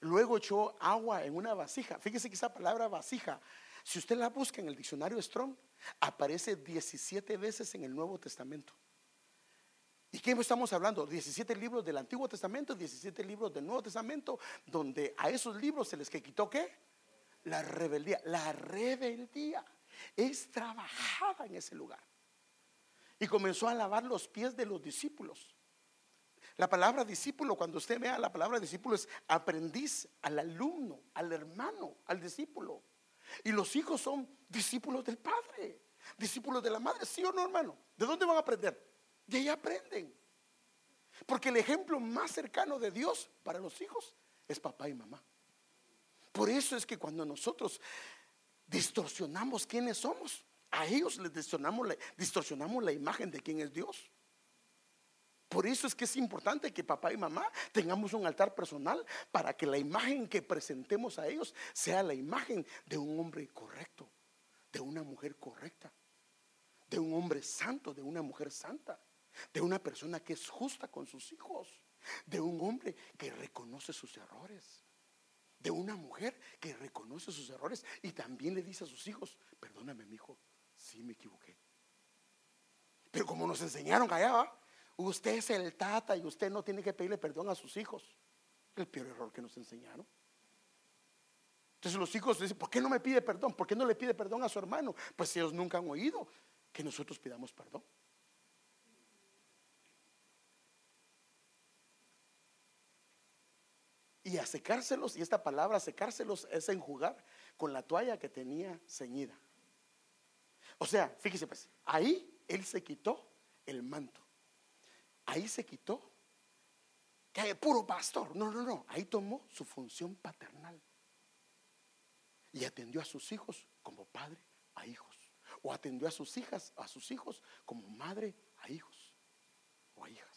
Luego echó agua en una vasija. Fíjese que esa palabra vasija, si usted la busca en el diccionario Strong, aparece 17 veces en el Nuevo Testamento. ¿Y qué estamos hablando? 17 libros del Antiguo Testamento, 17 libros del Nuevo Testamento, donde a esos libros se les quitó ¿qué? La rebeldía. La rebeldía es trabajada en ese lugar. Y comenzó a lavar los pies de los discípulos. La palabra discípulo, cuando usted vea la palabra discípulo, es aprendiz, al alumno, al hermano, al discípulo. Y los hijos son discípulos del padre, discípulos de la madre. ¿Sí o no, hermano? ¿De dónde van a aprender? De ahí aprenden. Porque el ejemplo más cercano de Dios para los hijos es papá y mamá. Por eso es que cuando nosotros distorsionamos quiénes somos, a ellos les distorsionamos la imagen de quién es Dios. Por eso es que es importante que papá y mamá tengamos un altar personal, para que la imagen que presentemos a ellos sea la imagen de un hombre correcto, de una mujer correcta, de un hombre santo, de una mujer santa, de una persona que es justa con sus hijos, de un hombre que reconoce sus errores, de una mujer que reconoce sus errores y también le dice a sus hijos: perdóname, mi hijo, sí me equivoqué. Pero como nos enseñaron allá, ¿va? Usted es el tata y usted no tiene que pedirle perdón a sus hijos. El peor error que nos enseñaron. Entonces los hijos dicen: ¿por qué no me pide perdón? ¿Por qué no le pide perdón a su hermano? Pues ellos nunca han oído que nosotros pidamos perdón. Y a secárselos, y esta palabra secárselos es enjugar con la toalla que tenía ceñida. O sea, fíjese pues, ahí él se quitó el manto. Ahí se quitó que hay puro pastor. No, ahí tomó su función paternal y atendió a sus hijos como padre a hijos, o atendió a sus hijas, a sus hijos como madre a hijos o a hijas.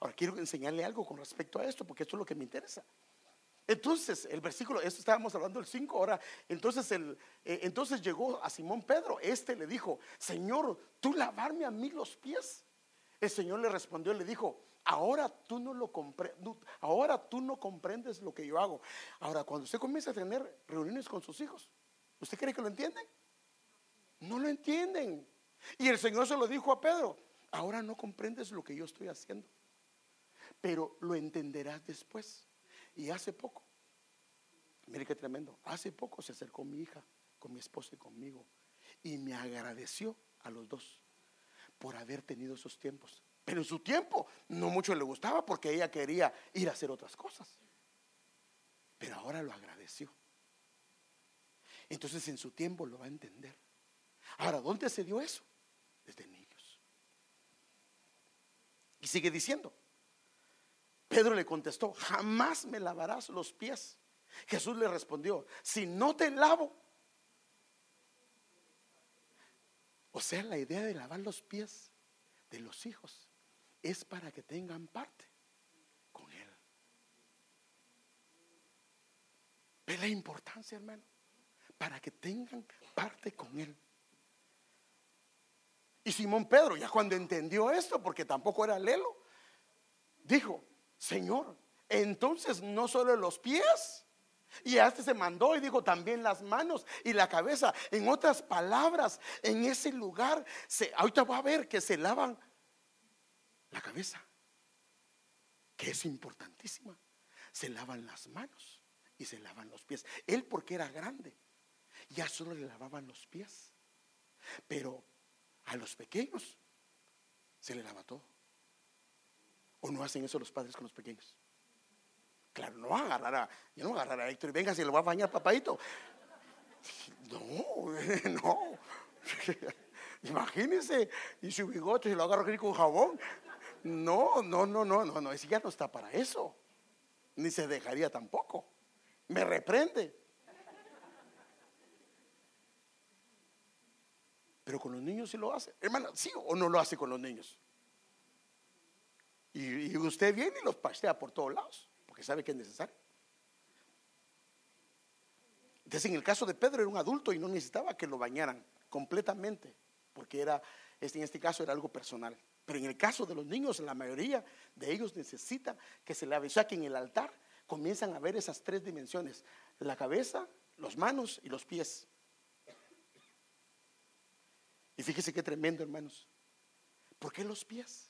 Ahora quiero enseñarle algo con respecto a esto, porque esto es lo que me interesa. Entonces el versículo, esto estábamos hablando el 5 ahora. Entonces llegó a Simón Pedro, este le dijo: Señor, ¿tú lavarme a mí los pies? El Señor le respondió y le dijo: ahora tú no comprendes lo que yo hago. Ahora, cuando usted comienza a tener reuniones con sus hijos, ¿usted cree que lo entienden? No lo entienden. Y el Señor se lo dijo a Pedro: ahora no comprendes lo que yo estoy haciendo, pero lo entenderás después. Y hace poco, mire qué tremendo, hace poco se acercó mi hija con mi esposa y conmigo y me agradeció a los dos por haber tenido esos tiempos. Pero en su tiempo no mucho le gustaba, porque ella quería ir a hacer otras cosas. Pero ahora lo agradeció. Entonces en su tiempo lo va a entender. Ahora, ¿dónde se dio eso? Desde niños. Y sigue diciendo. Pedro le contestó: jamás me lavarás los pies. Jesús le respondió: si no te lavo. O sea, la idea de lavar los pies de los hijos es para que tengan parte ¿Ve la importancia, hermano? Para que tengan parte con Él. Y Simón Pedro, ya cuando entendió esto, porque tampoco era lelo, dijo: Señor, entonces no solo los pies. Y hasta se mandó y dijo también las manos y la cabeza. En otras palabras, en ese lugar ahorita va a ver que se lavan la cabeza, que es importantísima. Se lavan las manos y se lavan los pies. Él, porque era grande, ya solo le lavaban los pies, pero a los pequeños se le lava todo. ¿O no hacen eso los padres con los pequeños? Claro, no va a agarrar yo no voy a agarrar a Héctor y venga, si lo va a bañar, papadito. No. Imagínense, y su bigote se lo agarro aquí con jabón. No, ese ya no está para eso. Ni se dejaría tampoco. Me reprende. Pero con los niños sí lo hace. Hermana, ¿sí o no lo hace con los niños? Y usted viene y los pasea por todos lados, porque sabe que es necesario. Entonces, en el caso de Pedro, era un adulto y no necesitaba que lo bañaran completamente, porque en este caso era algo personal. Pero en el caso de los niños, la mayoría de ellos necesitan que se lave. O sea, que en el altar comienzan a ver esas tres dimensiones: la cabeza, las manos y los pies. Y fíjese qué tremendo, hermanos. ¿Por qué los pies?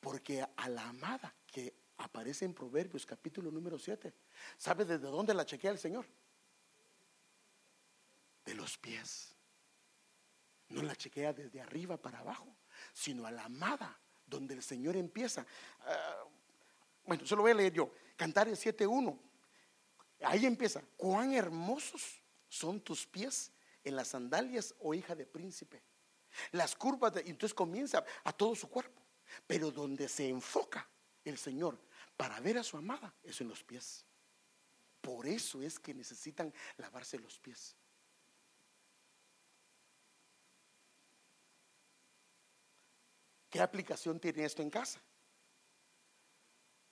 Porque a la amada, que aparece en Proverbios capítulo número 7, ¿sabe desde dónde la chequea el Señor? De los pies. No la chequea desde arriba para abajo, sino a la amada, donde el Señor empieza. Bueno, se lo voy a leer yo. Cantares 7:1. Ahí empieza: cuán hermosos son tus pies en las sandalias, oh hija de príncipe. Las curvas entonces comienza a todo su cuerpo, pero donde se enfoca el Señor para ver a su amada es en los pies. Por eso es que necesitan lavarse los pies. ¿Qué aplicación tiene esto en casa?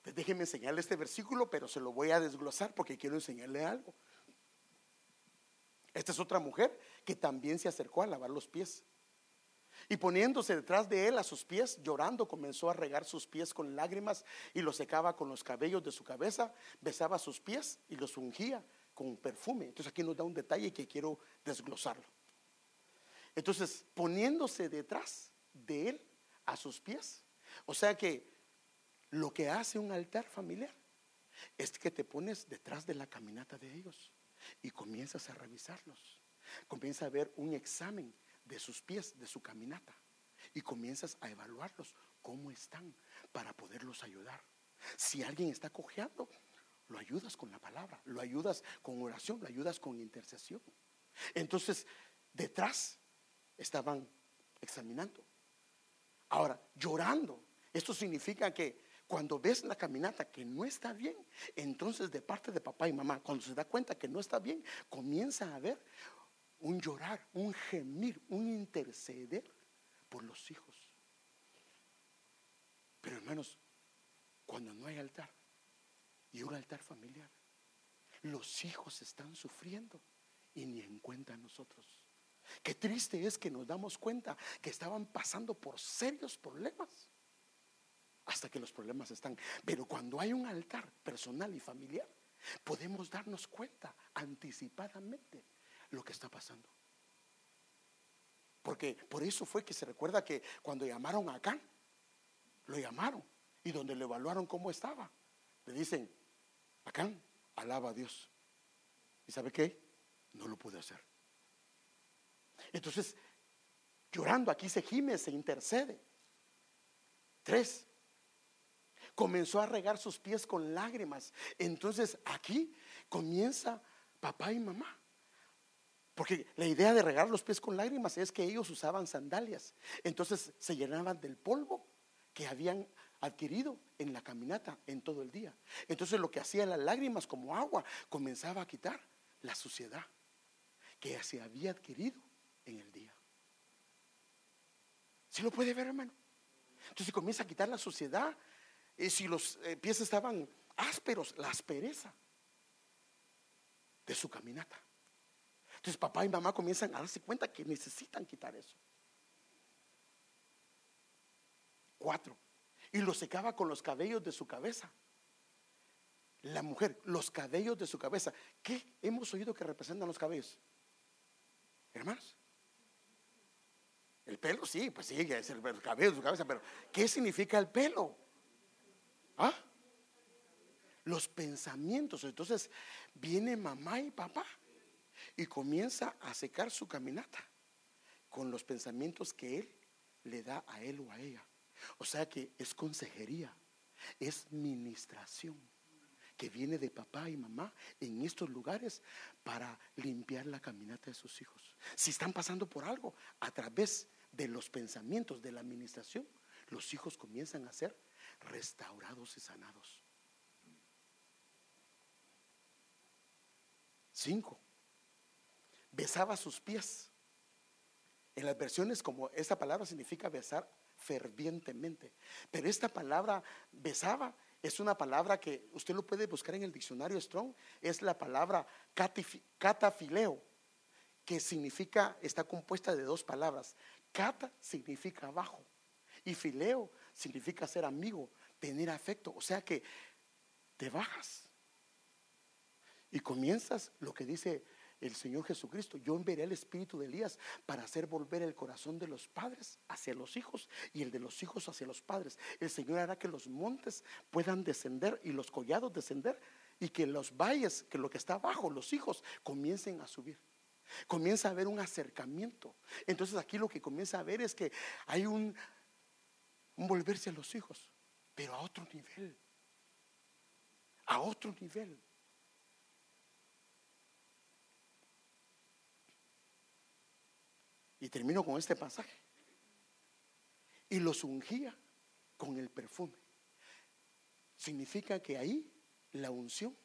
Pues déjenme enseñarle este versículo, pero se lo voy a desglosar porque quiero enseñarle algo. Esta es otra mujer que también se acercó a lavar los pies, y poniéndose detrás de él a sus pies, llorando, comenzó a regar sus pies con lágrimas y los secaba con los cabellos de su cabeza, besaba sus pies y los ungía con perfume. Entonces aquí nos da un detalle que quiero desglosarlo. Entonces, poniéndose detrás de él a sus pies. O sea que lo que hace un altar familiar es que te pones detrás de la caminata de ellos y comienzas a revisarlos. Comienzas a ver un examen de sus pies, de su caminata, y comienzas a evaluarlos, cómo están, para poderlos ayudar. Si alguien está cojeando, lo ayudas con la palabra, lo ayudas con oración, lo ayudas con intercesión. Entonces, detrás estaban examinando. Ahora, llorando. Esto significa que cuando ves la caminata que no está bien, entonces de parte de papá y mamá, cuando se da cuenta que no está bien, comienza a ver un llorar, un gemir, un interceder por los hijos. Pero hermanos, cuando no hay altar, y un altar familiar, los hijos están sufriendo y ni en cuenta nosotros. Qué triste es que nos damos cuenta que estaban pasando por serios problemas, hasta que los problemas están. Pero cuando hay un altar personal y familiar, podemos darnos cuenta anticipadamente lo que está pasando. Porque por eso fue que se recuerda que cuando llamaron a Acán, lo llamaron, y donde le evaluaron cómo estaba, le dicen: Acán, alaba a Dios. ¿Y sabe qué? No lo pude hacer. Entonces, llorando, aquí se gime, se intercede. 3. Comenzó a regar sus pies con lágrimas. Entonces aquí comienza papá y mamá, porque la idea de regar los pies con lágrimas es que ellos usaban sandalias. Entonces se llenaban del polvo que habían adquirido en la caminata en todo el día. Entonces lo que hacían las lágrimas como agua comenzaba a quitar la suciedad que se había adquirido en el día. ¿Sí lo puede ver, hermano? Entonces comienza a quitar la suciedad. Si los pies estaban ásperos, la aspereza. de su caminata. Entonces papá y mamá comienzan a darse cuenta que necesitan quitar eso. 4. Y lo secaba con los cabellos de su cabeza. La mujer, los cabellos de su cabeza. ¿Qué hemos oído que representan los cabellos? Hermanos, el pelo, sí, pues sí, es el cabello de su cabeza. Pero ¿qué significa el pelo? ¿Ah? Los pensamientos. Entonces viene mamá y papá y comienza a secar su caminata con los pensamientos que él le da a él o a ella. O sea que es consejería, es ministración que viene de papá y mamá en estos lugares para limpiar la caminata de sus hijos. Si están pasando por algo, a través de los pensamientos de la administración, los hijos comienzan a ser restaurados y sanados. 5. Besaba sus pies. En las versiones, como esta palabra significa besar fervientemente, pero esta palabra besaba es una palabra que usted lo puede buscar en el diccionario Strong. Es la palabra catafileo, que significa, está compuesta de dos palabras. Cata significa abajo y fileo significa ser amigo, tener afecto. O sea que te bajas y comienzas lo que dice el Señor Jesucristo: yo enviaré el espíritu de Elías para hacer volver el corazón de los padres hacia los hijos y el de los hijos hacia los padres. El Señor hará que los montes puedan descender y los collados descender, y que los valles, que lo que está abajo, los hijos, comiencen a subir. Comienza a haber un acercamiento. Entonces aquí lo que comienza a ver es que hay un volverse a los hijos, pero a otro nivel, a otro nivel. 6. Y termino con este pasaje. Y los ungía con el perfume. Significa que ahí la unción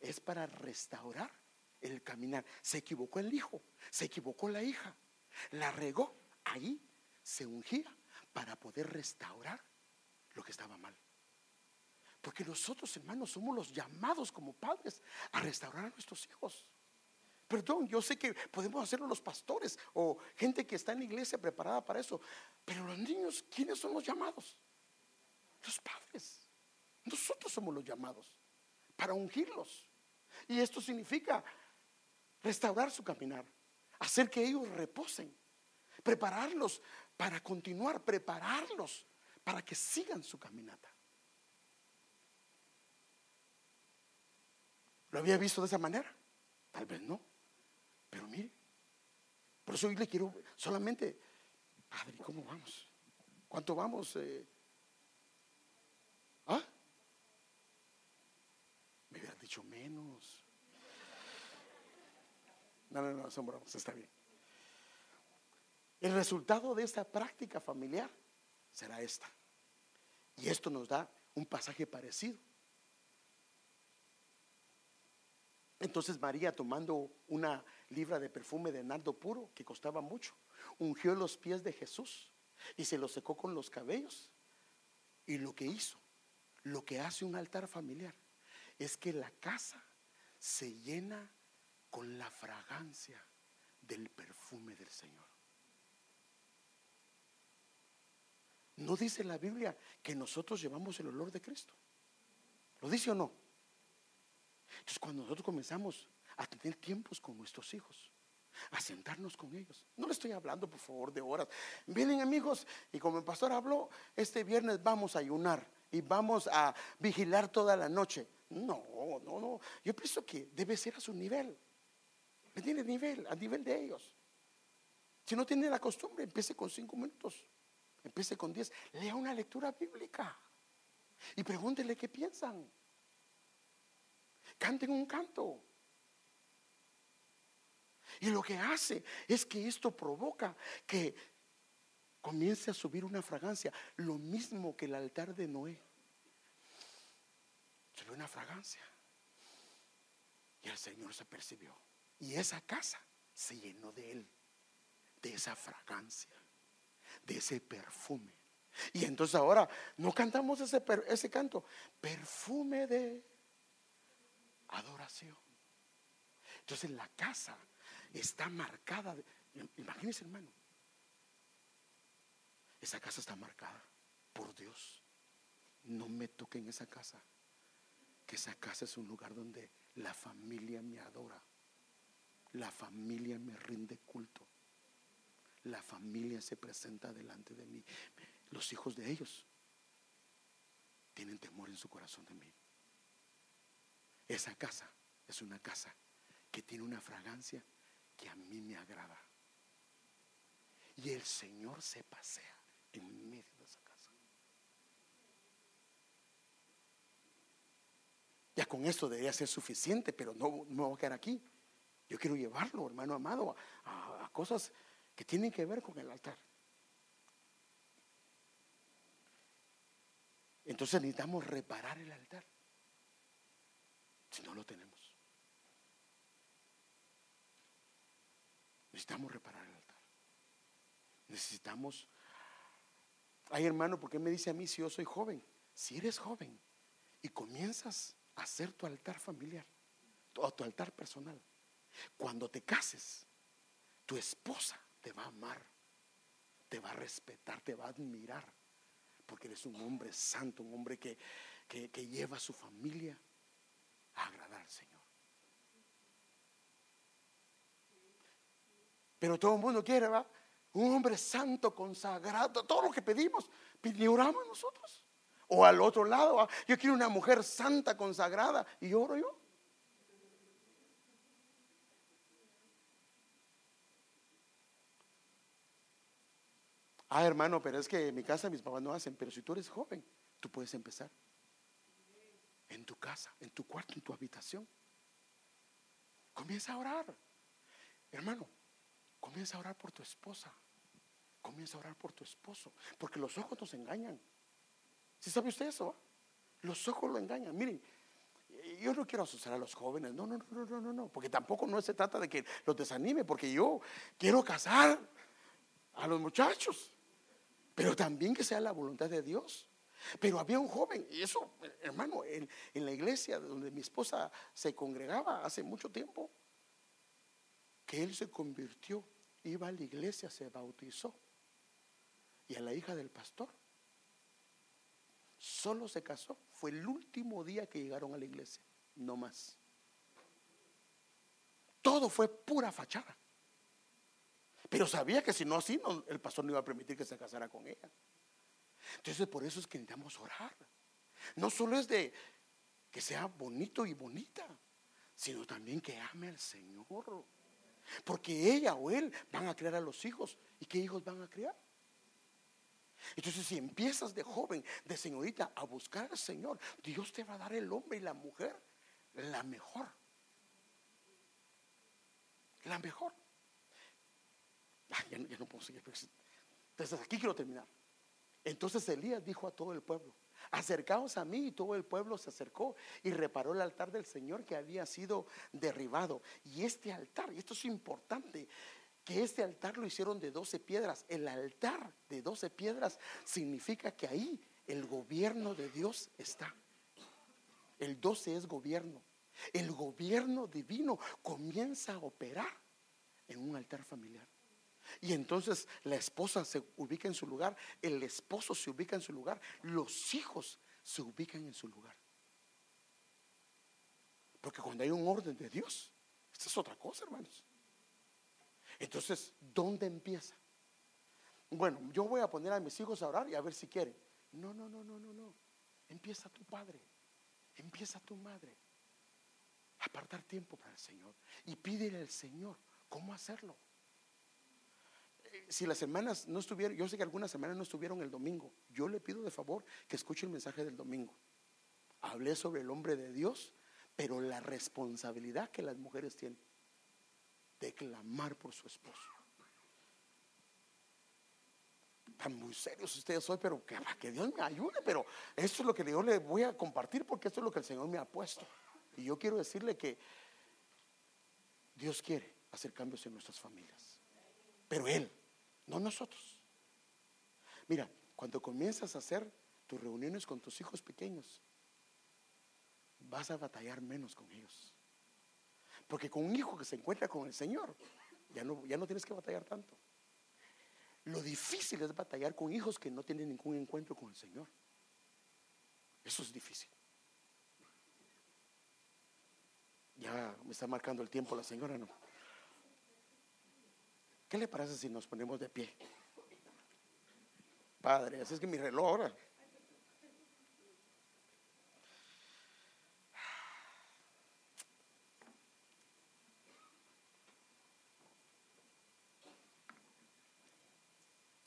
es para restaurar el caminar. Se equivocó el hijo, se equivocó la hija, la regó. Ahí se ungía para poder restaurar lo que estaba mal. Porque nosotros, hermanos, somos los llamados como padres a restaurar a nuestros hijos. Perdón, yo sé que podemos hacerlo los pastores o gente que está en la iglesia preparada para eso, pero los niños, ¿quiénes son los llamados? Los padres. Nosotros somos los llamados para ungirlos. Y esto significa restaurar su caminar, hacer que ellos reposen, prepararlos para continuar, prepararlos para que sigan su caminata. ¿Lo había visto de esa manera? Tal vez no. Pero mire, por eso hoy le quiero solamente, Padre, ¿cómo vamos? ¿Cuánto vamos? Me hubieras dicho menos. No, son bromas, está bien. El resultado de esta práctica familiar será esta. Y esto nos da un pasaje parecido. Entonces María, tomando una libra de perfume de nardo puro que costaba mucho, ungió los pies de Jesús y se los secó con los cabellos. Y lo que hizo, lo que hace un altar familiar, es que la casa se llena con la fragancia del perfume del Señor. ¿No dice la Biblia que nosotros llevamos el olor de Cristo? ¿Lo dice o no? Entonces cuando nosotros comenzamos a tener tiempos con nuestros hijos, a sentarnos con ellos, no le estoy hablando por favor de horas. Vienen amigos y como el pastor habló, este viernes vamos a ayunar y vamos a vigilar toda la noche. No, yo pienso que debe ser a su nivel. ¿Me tiene nivel? A nivel de ellos. Si no tiene la costumbre, empiece con 5 minutos, empiece con 10, lea una lectura bíblica y pregúntele qué piensan. Canten un canto. Y lo que hace es que esto provoca que comience a subir una fragancia, lo mismo que el altar de Noé. Subió una fragancia y el Señor se percibió, y esa casa se llenó de él, de esa fragancia, de ese perfume. Y entonces ahora no cantamos ese canto, perfume de adoración, Entonces la casa está marcada. Imagínense, hermano, esa casa está marcada por Dios. No me toquen esa casa, que esa casa es un lugar donde la familia me adora, la familia me rinde culto, la familia se presenta delante de mí. Los hijos de ellos tienen temor en su corazón de mí. Esa casa es una casa que tiene una fragancia que a mí me agrada. Y el Señor se pasea en medio de esa casa. Ya con esto debería ser suficiente, pero no voy a quedar aquí. Yo quiero llevarlo, hermano amado, a cosas que tienen que ver con el altar. Entonces necesitamos reparar el altar, si no lo tenemos. Necesitamos reparar el altar. Necesitamos. Ay, hermano, ¿por qué me dice a mí si yo soy joven? Si eres joven y comienzas a hacer tu altar familiar o tu altar personal, cuando te cases, tu esposa te va a amar, te va a respetar, te va a admirar, porque eres un hombre santo, un hombre que lleva a su familia a agradar al Señor. Pero todo el mundo quiere, ¿va? Un hombre santo, consagrado, todo lo que pedimos, ni oramos nosotros. O al otro lado, ¿va? Yo quiero una mujer santa, consagrada, y oro yo. Ah, hermano, pero es que en mi casa mis papás no hacen. Pero si tú eres joven, tú puedes empezar en tu casa, en tu cuarto, en tu habitación. Comienza a orar, hermano. Comienza a orar por tu esposa. Comienza a orar por tu esposo. Porque los ojos nos engañan. ¿Sí sabe usted eso? Los ojos lo engañan. Miren, yo no quiero asustar a los jóvenes. No. Porque tampoco no se trata de que los desanime. Porque yo quiero casar a los muchachos, pero también que sea la voluntad de Dios. Pero había un joven, y eso, hermano, en la iglesia donde mi esposa se congregaba hace mucho tiempo, que él se convirtió, iba a la iglesia, se bautizó, y a la hija del pastor solo se casó. Fue el último día que llegaron a la iglesia, no más. Todo fue pura fachada. Pero sabía que si no así, el pastor no iba a permitir que se casara con ella. Entonces por eso es que necesitamos orar. No solo es de que sea bonito y bonita, sino también que ame al Señor. Porque ella o él van a criar a los hijos. ¿Y qué hijos van a criar? Entonces si empiezas de joven, de señorita, a buscar al Señor, Dios te va a dar el hombre y la mujer la mejor. La mejor. Ya no puedo seguir. Entonces aquí quiero terminar. Entonces Elías dijo a todo el pueblo: acercaos a mí. Y todo el pueblo se acercó y reparó el altar del Señor que había sido derribado. Y este altar, y esto es importante, que este altar lo hicieron de 12 piedras. El altar de 12 piedras significa que ahí el gobierno de Dios está. El 12 es gobierno. El gobierno divino comienza a operar en un altar familiar. Y entonces la esposa se ubica en su lugar, el esposo se ubica en su lugar, los hijos se ubican en su lugar. Porque cuando hay un orden de Dios, esta es otra cosa, hermanos. Entonces, ¿dónde empieza? Bueno, yo voy a poner a mis hijos a orar y a ver si quieren. No. Empieza tu padre, empieza tu madre. Apartar tiempo para el Señor y pídele al Señor cómo hacerlo. Si las hermanas no estuvieron, yo sé que algunas hermanas no estuvieron el domingo, yo le pido de favor que escuche el mensaje del domingo. Hablé sobre el hombre de Dios, pero la responsabilidad que las mujeres tienen de clamar por su esposo. Están muy serios ustedes hoy, pero que Dios me ayude. Pero esto es lo que yo le voy a compartir, porque esto es lo que el Señor me ha puesto. Y yo quiero decirle que Dios quiere hacer cambios en nuestras familias, pero Él, no nosotros. Mira, cuando comienzas a hacer tus reuniones con tus hijos pequeños, vas a batallar menos con ellos. Porque con un hijo que se encuentra con el Señor, ya no tienes que batallar tanto. Lo difícil es batallar con hijos que no tienen ningún encuentro con el Señor. Eso es difícil. Ya me está marcando el tiempo la señora, ¿no? ¿Qué le parece si nos ponemos de pie? Padre, así es que mi reloj ahora.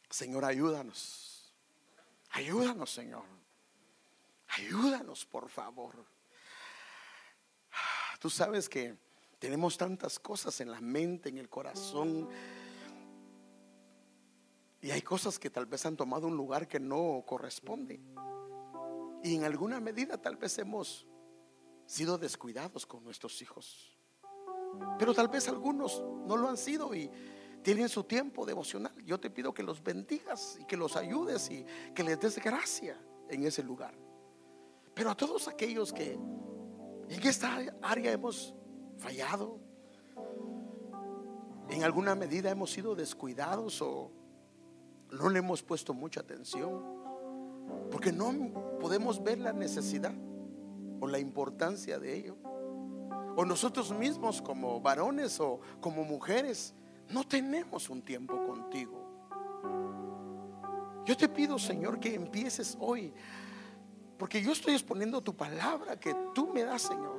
Señor, ayúdanos. Ayúdanos, Señor. Ayúdanos, por favor. Tú sabes que tenemos tantas cosas en la mente, en el corazón, y hay cosas que tal vez han tomado un lugar que no corresponde, y en alguna medida tal vez hemos sido descuidados con nuestros hijos, pero tal vez algunos no lo han sido y tienen su tiempo devocional. Yo te pido que los bendigas y que los ayudes y que les des gracia en ese lugar. Pero a todos aquellos que en esta área hemos fallado, en alguna medida hemos sido descuidados o no le hemos puesto mucha atención, porque no podemos ver la necesidad o la importancia de ello, o nosotros mismos como varones o como mujeres no tenemos un tiempo contigo. Yo te pido, Señor, que empieces hoy, porque yo estoy exponiendo tu palabra que tú me das, Señor.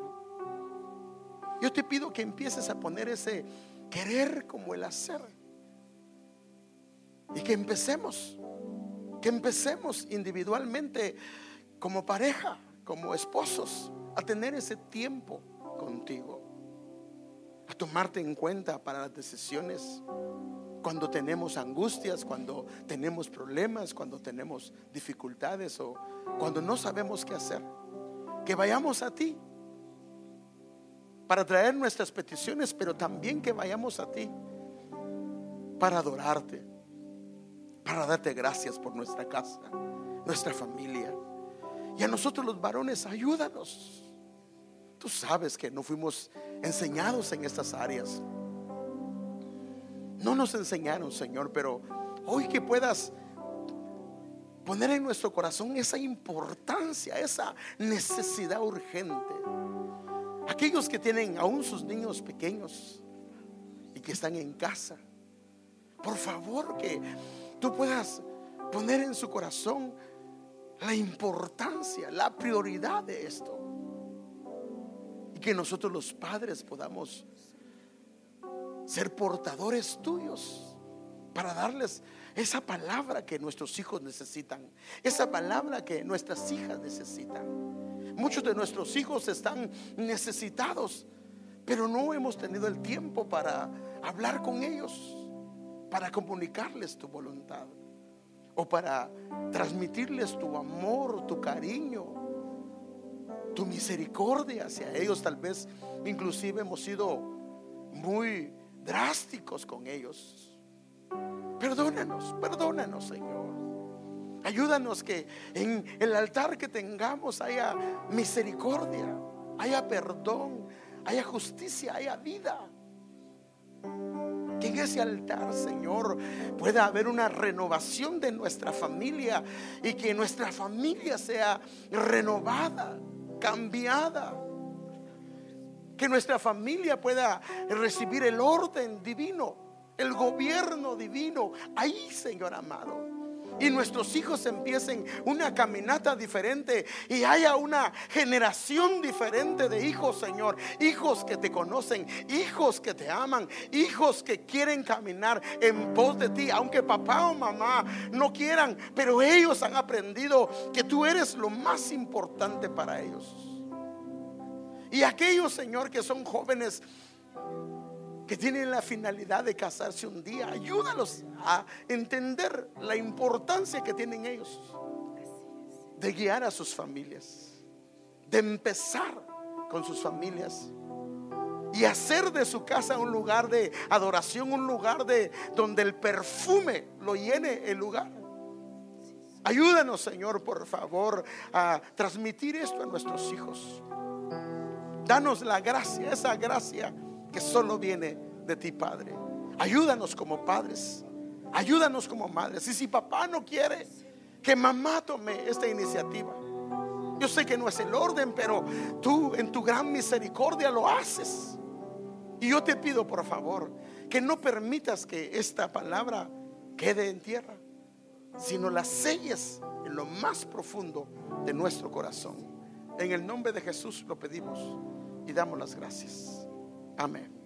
Yo te pido que empieces a poner ese querer como el hacer, y que empecemos individualmente, como pareja, como esposos, a tener ese tiempo contigo, a tomarte en cuenta para las decisiones, cuando tenemos angustias, cuando tenemos problemas, cuando tenemos dificultades o cuando no sabemos qué hacer, que vayamos a ti para traer nuestras peticiones, pero también que vayamos a ti para adorarte, para darte gracias por nuestra casa, nuestra familia. Y a nosotros los varones, ayúdanos. Tú sabes que no fuimos enseñados en estas áreas, no nos enseñaron, Señor, pero hoy que puedas poner en nuestro corazón esa importancia, esa necesidad urgente. Aquellos que tienen aún sus niños pequeños y que están en casa, por favor, que tú puedas poner en su corazón la importancia, la prioridad de esto, y que nosotros los padres podamos ser portadores tuyos para darles esa palabra que nuestros hijos necesitan, esa palabra que nuestras hijas necesitan. Muchos de nuestros hijos están necesitados, pero no hemos tenido el tiempo para hablar con ellos, para comunicarles tu voluntad o para transmitirles tu amor, tu cariño, tu misericordia hacia ellos. Tal vez inclusive hemos sido muy drásticos con ellos. Perdónanos, Señor. Ayúdanos que en el altar que tengamos haya misericordia, haya perdón, haya justicia, haya vida. Que en ese altar, Señor, pueda haber una renovación de nuestra familia, y que nuestra familia sea renovada, cambiada. Que nuestra familia pueda recibir el orden divino, el gobierno divino ahí, Señor amado. Y nuestros hijos empiecen una caminata diferente, y haya una generación diferente de hijos, Señor. Hijos que te conocen, hijos que te aman, hijos que quieren caminar en pos de ti, aunque papá o mamá no quieran, pero ellos han aprendido que tú eres lo más importante para ellos. Y aquellos, Señor, que son jóvenes, que tienen la finalidad de casarse un día, ayúdalos a entender la importancia que tienen ellos de guiar a sus familias, de empezar con sus familias y hacer de su casa un lugar de adoración, un lugar de donde el perfume lo llene el lugar. Ayúdanos, Señor, por favor, a transmitir esto a nuestros hijos. Danos la gracia, esa gracia que solo viene de ti, Padre. Ayúdanos como padres, ayúdanos como madres. Y si papá no quiere, que mamá tome esta iniciativa. Yo sé que no es el orden, pero tú en tu gran misericordia lo haces. Y yo te pido, por favor, que no permitas que esta palabra quede en tierra, sino la selles en lo más profundo de nuestro corazón. En el nombre de Jesús lo pedimos y damos las gracias. Amén.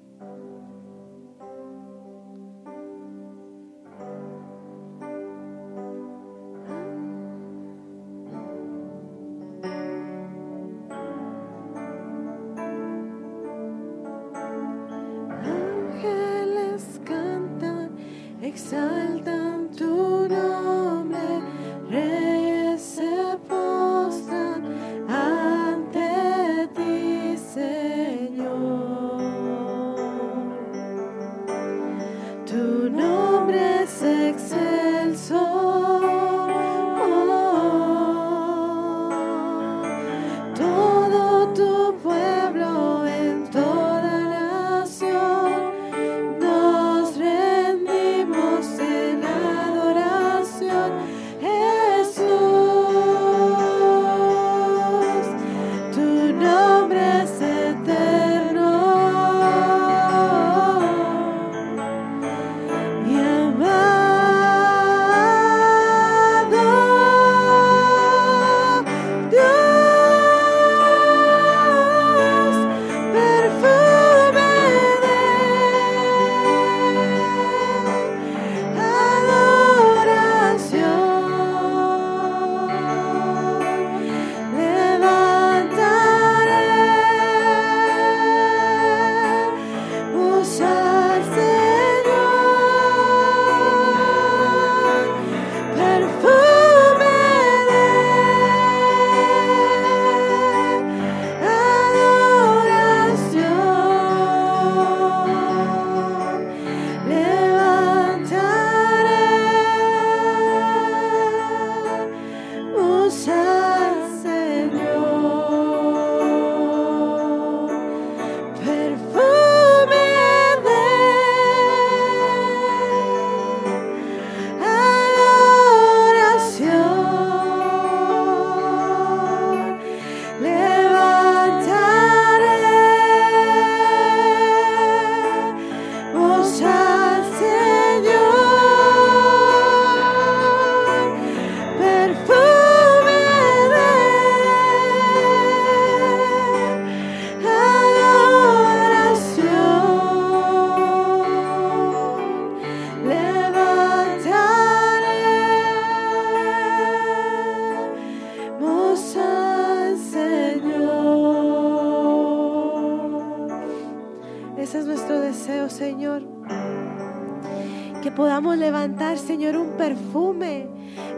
Señor, un perfume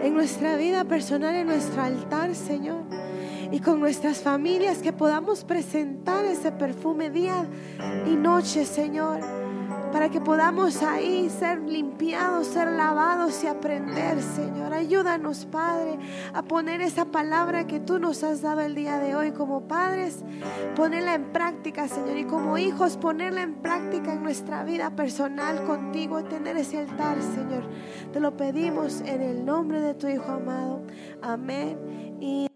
en nuestra vida personal, en nuestro altar, Señor, y con nuestras familias, que podamos presentar ese perfume día y noche, Señor, para que podamos ahí ser limpiados, ser lavados y aprender, Señor. Ayúdanos, Padre, a poner esa palabra que tú nos has dado el día de hoy como padres, ponerla en práctica, Señor, y como hijos ponerla en práctica en nuestra vida personal contigo, tener ese altar, Señor. Te lo pedimos en el nombre de tu Hijo amado. Amén. Y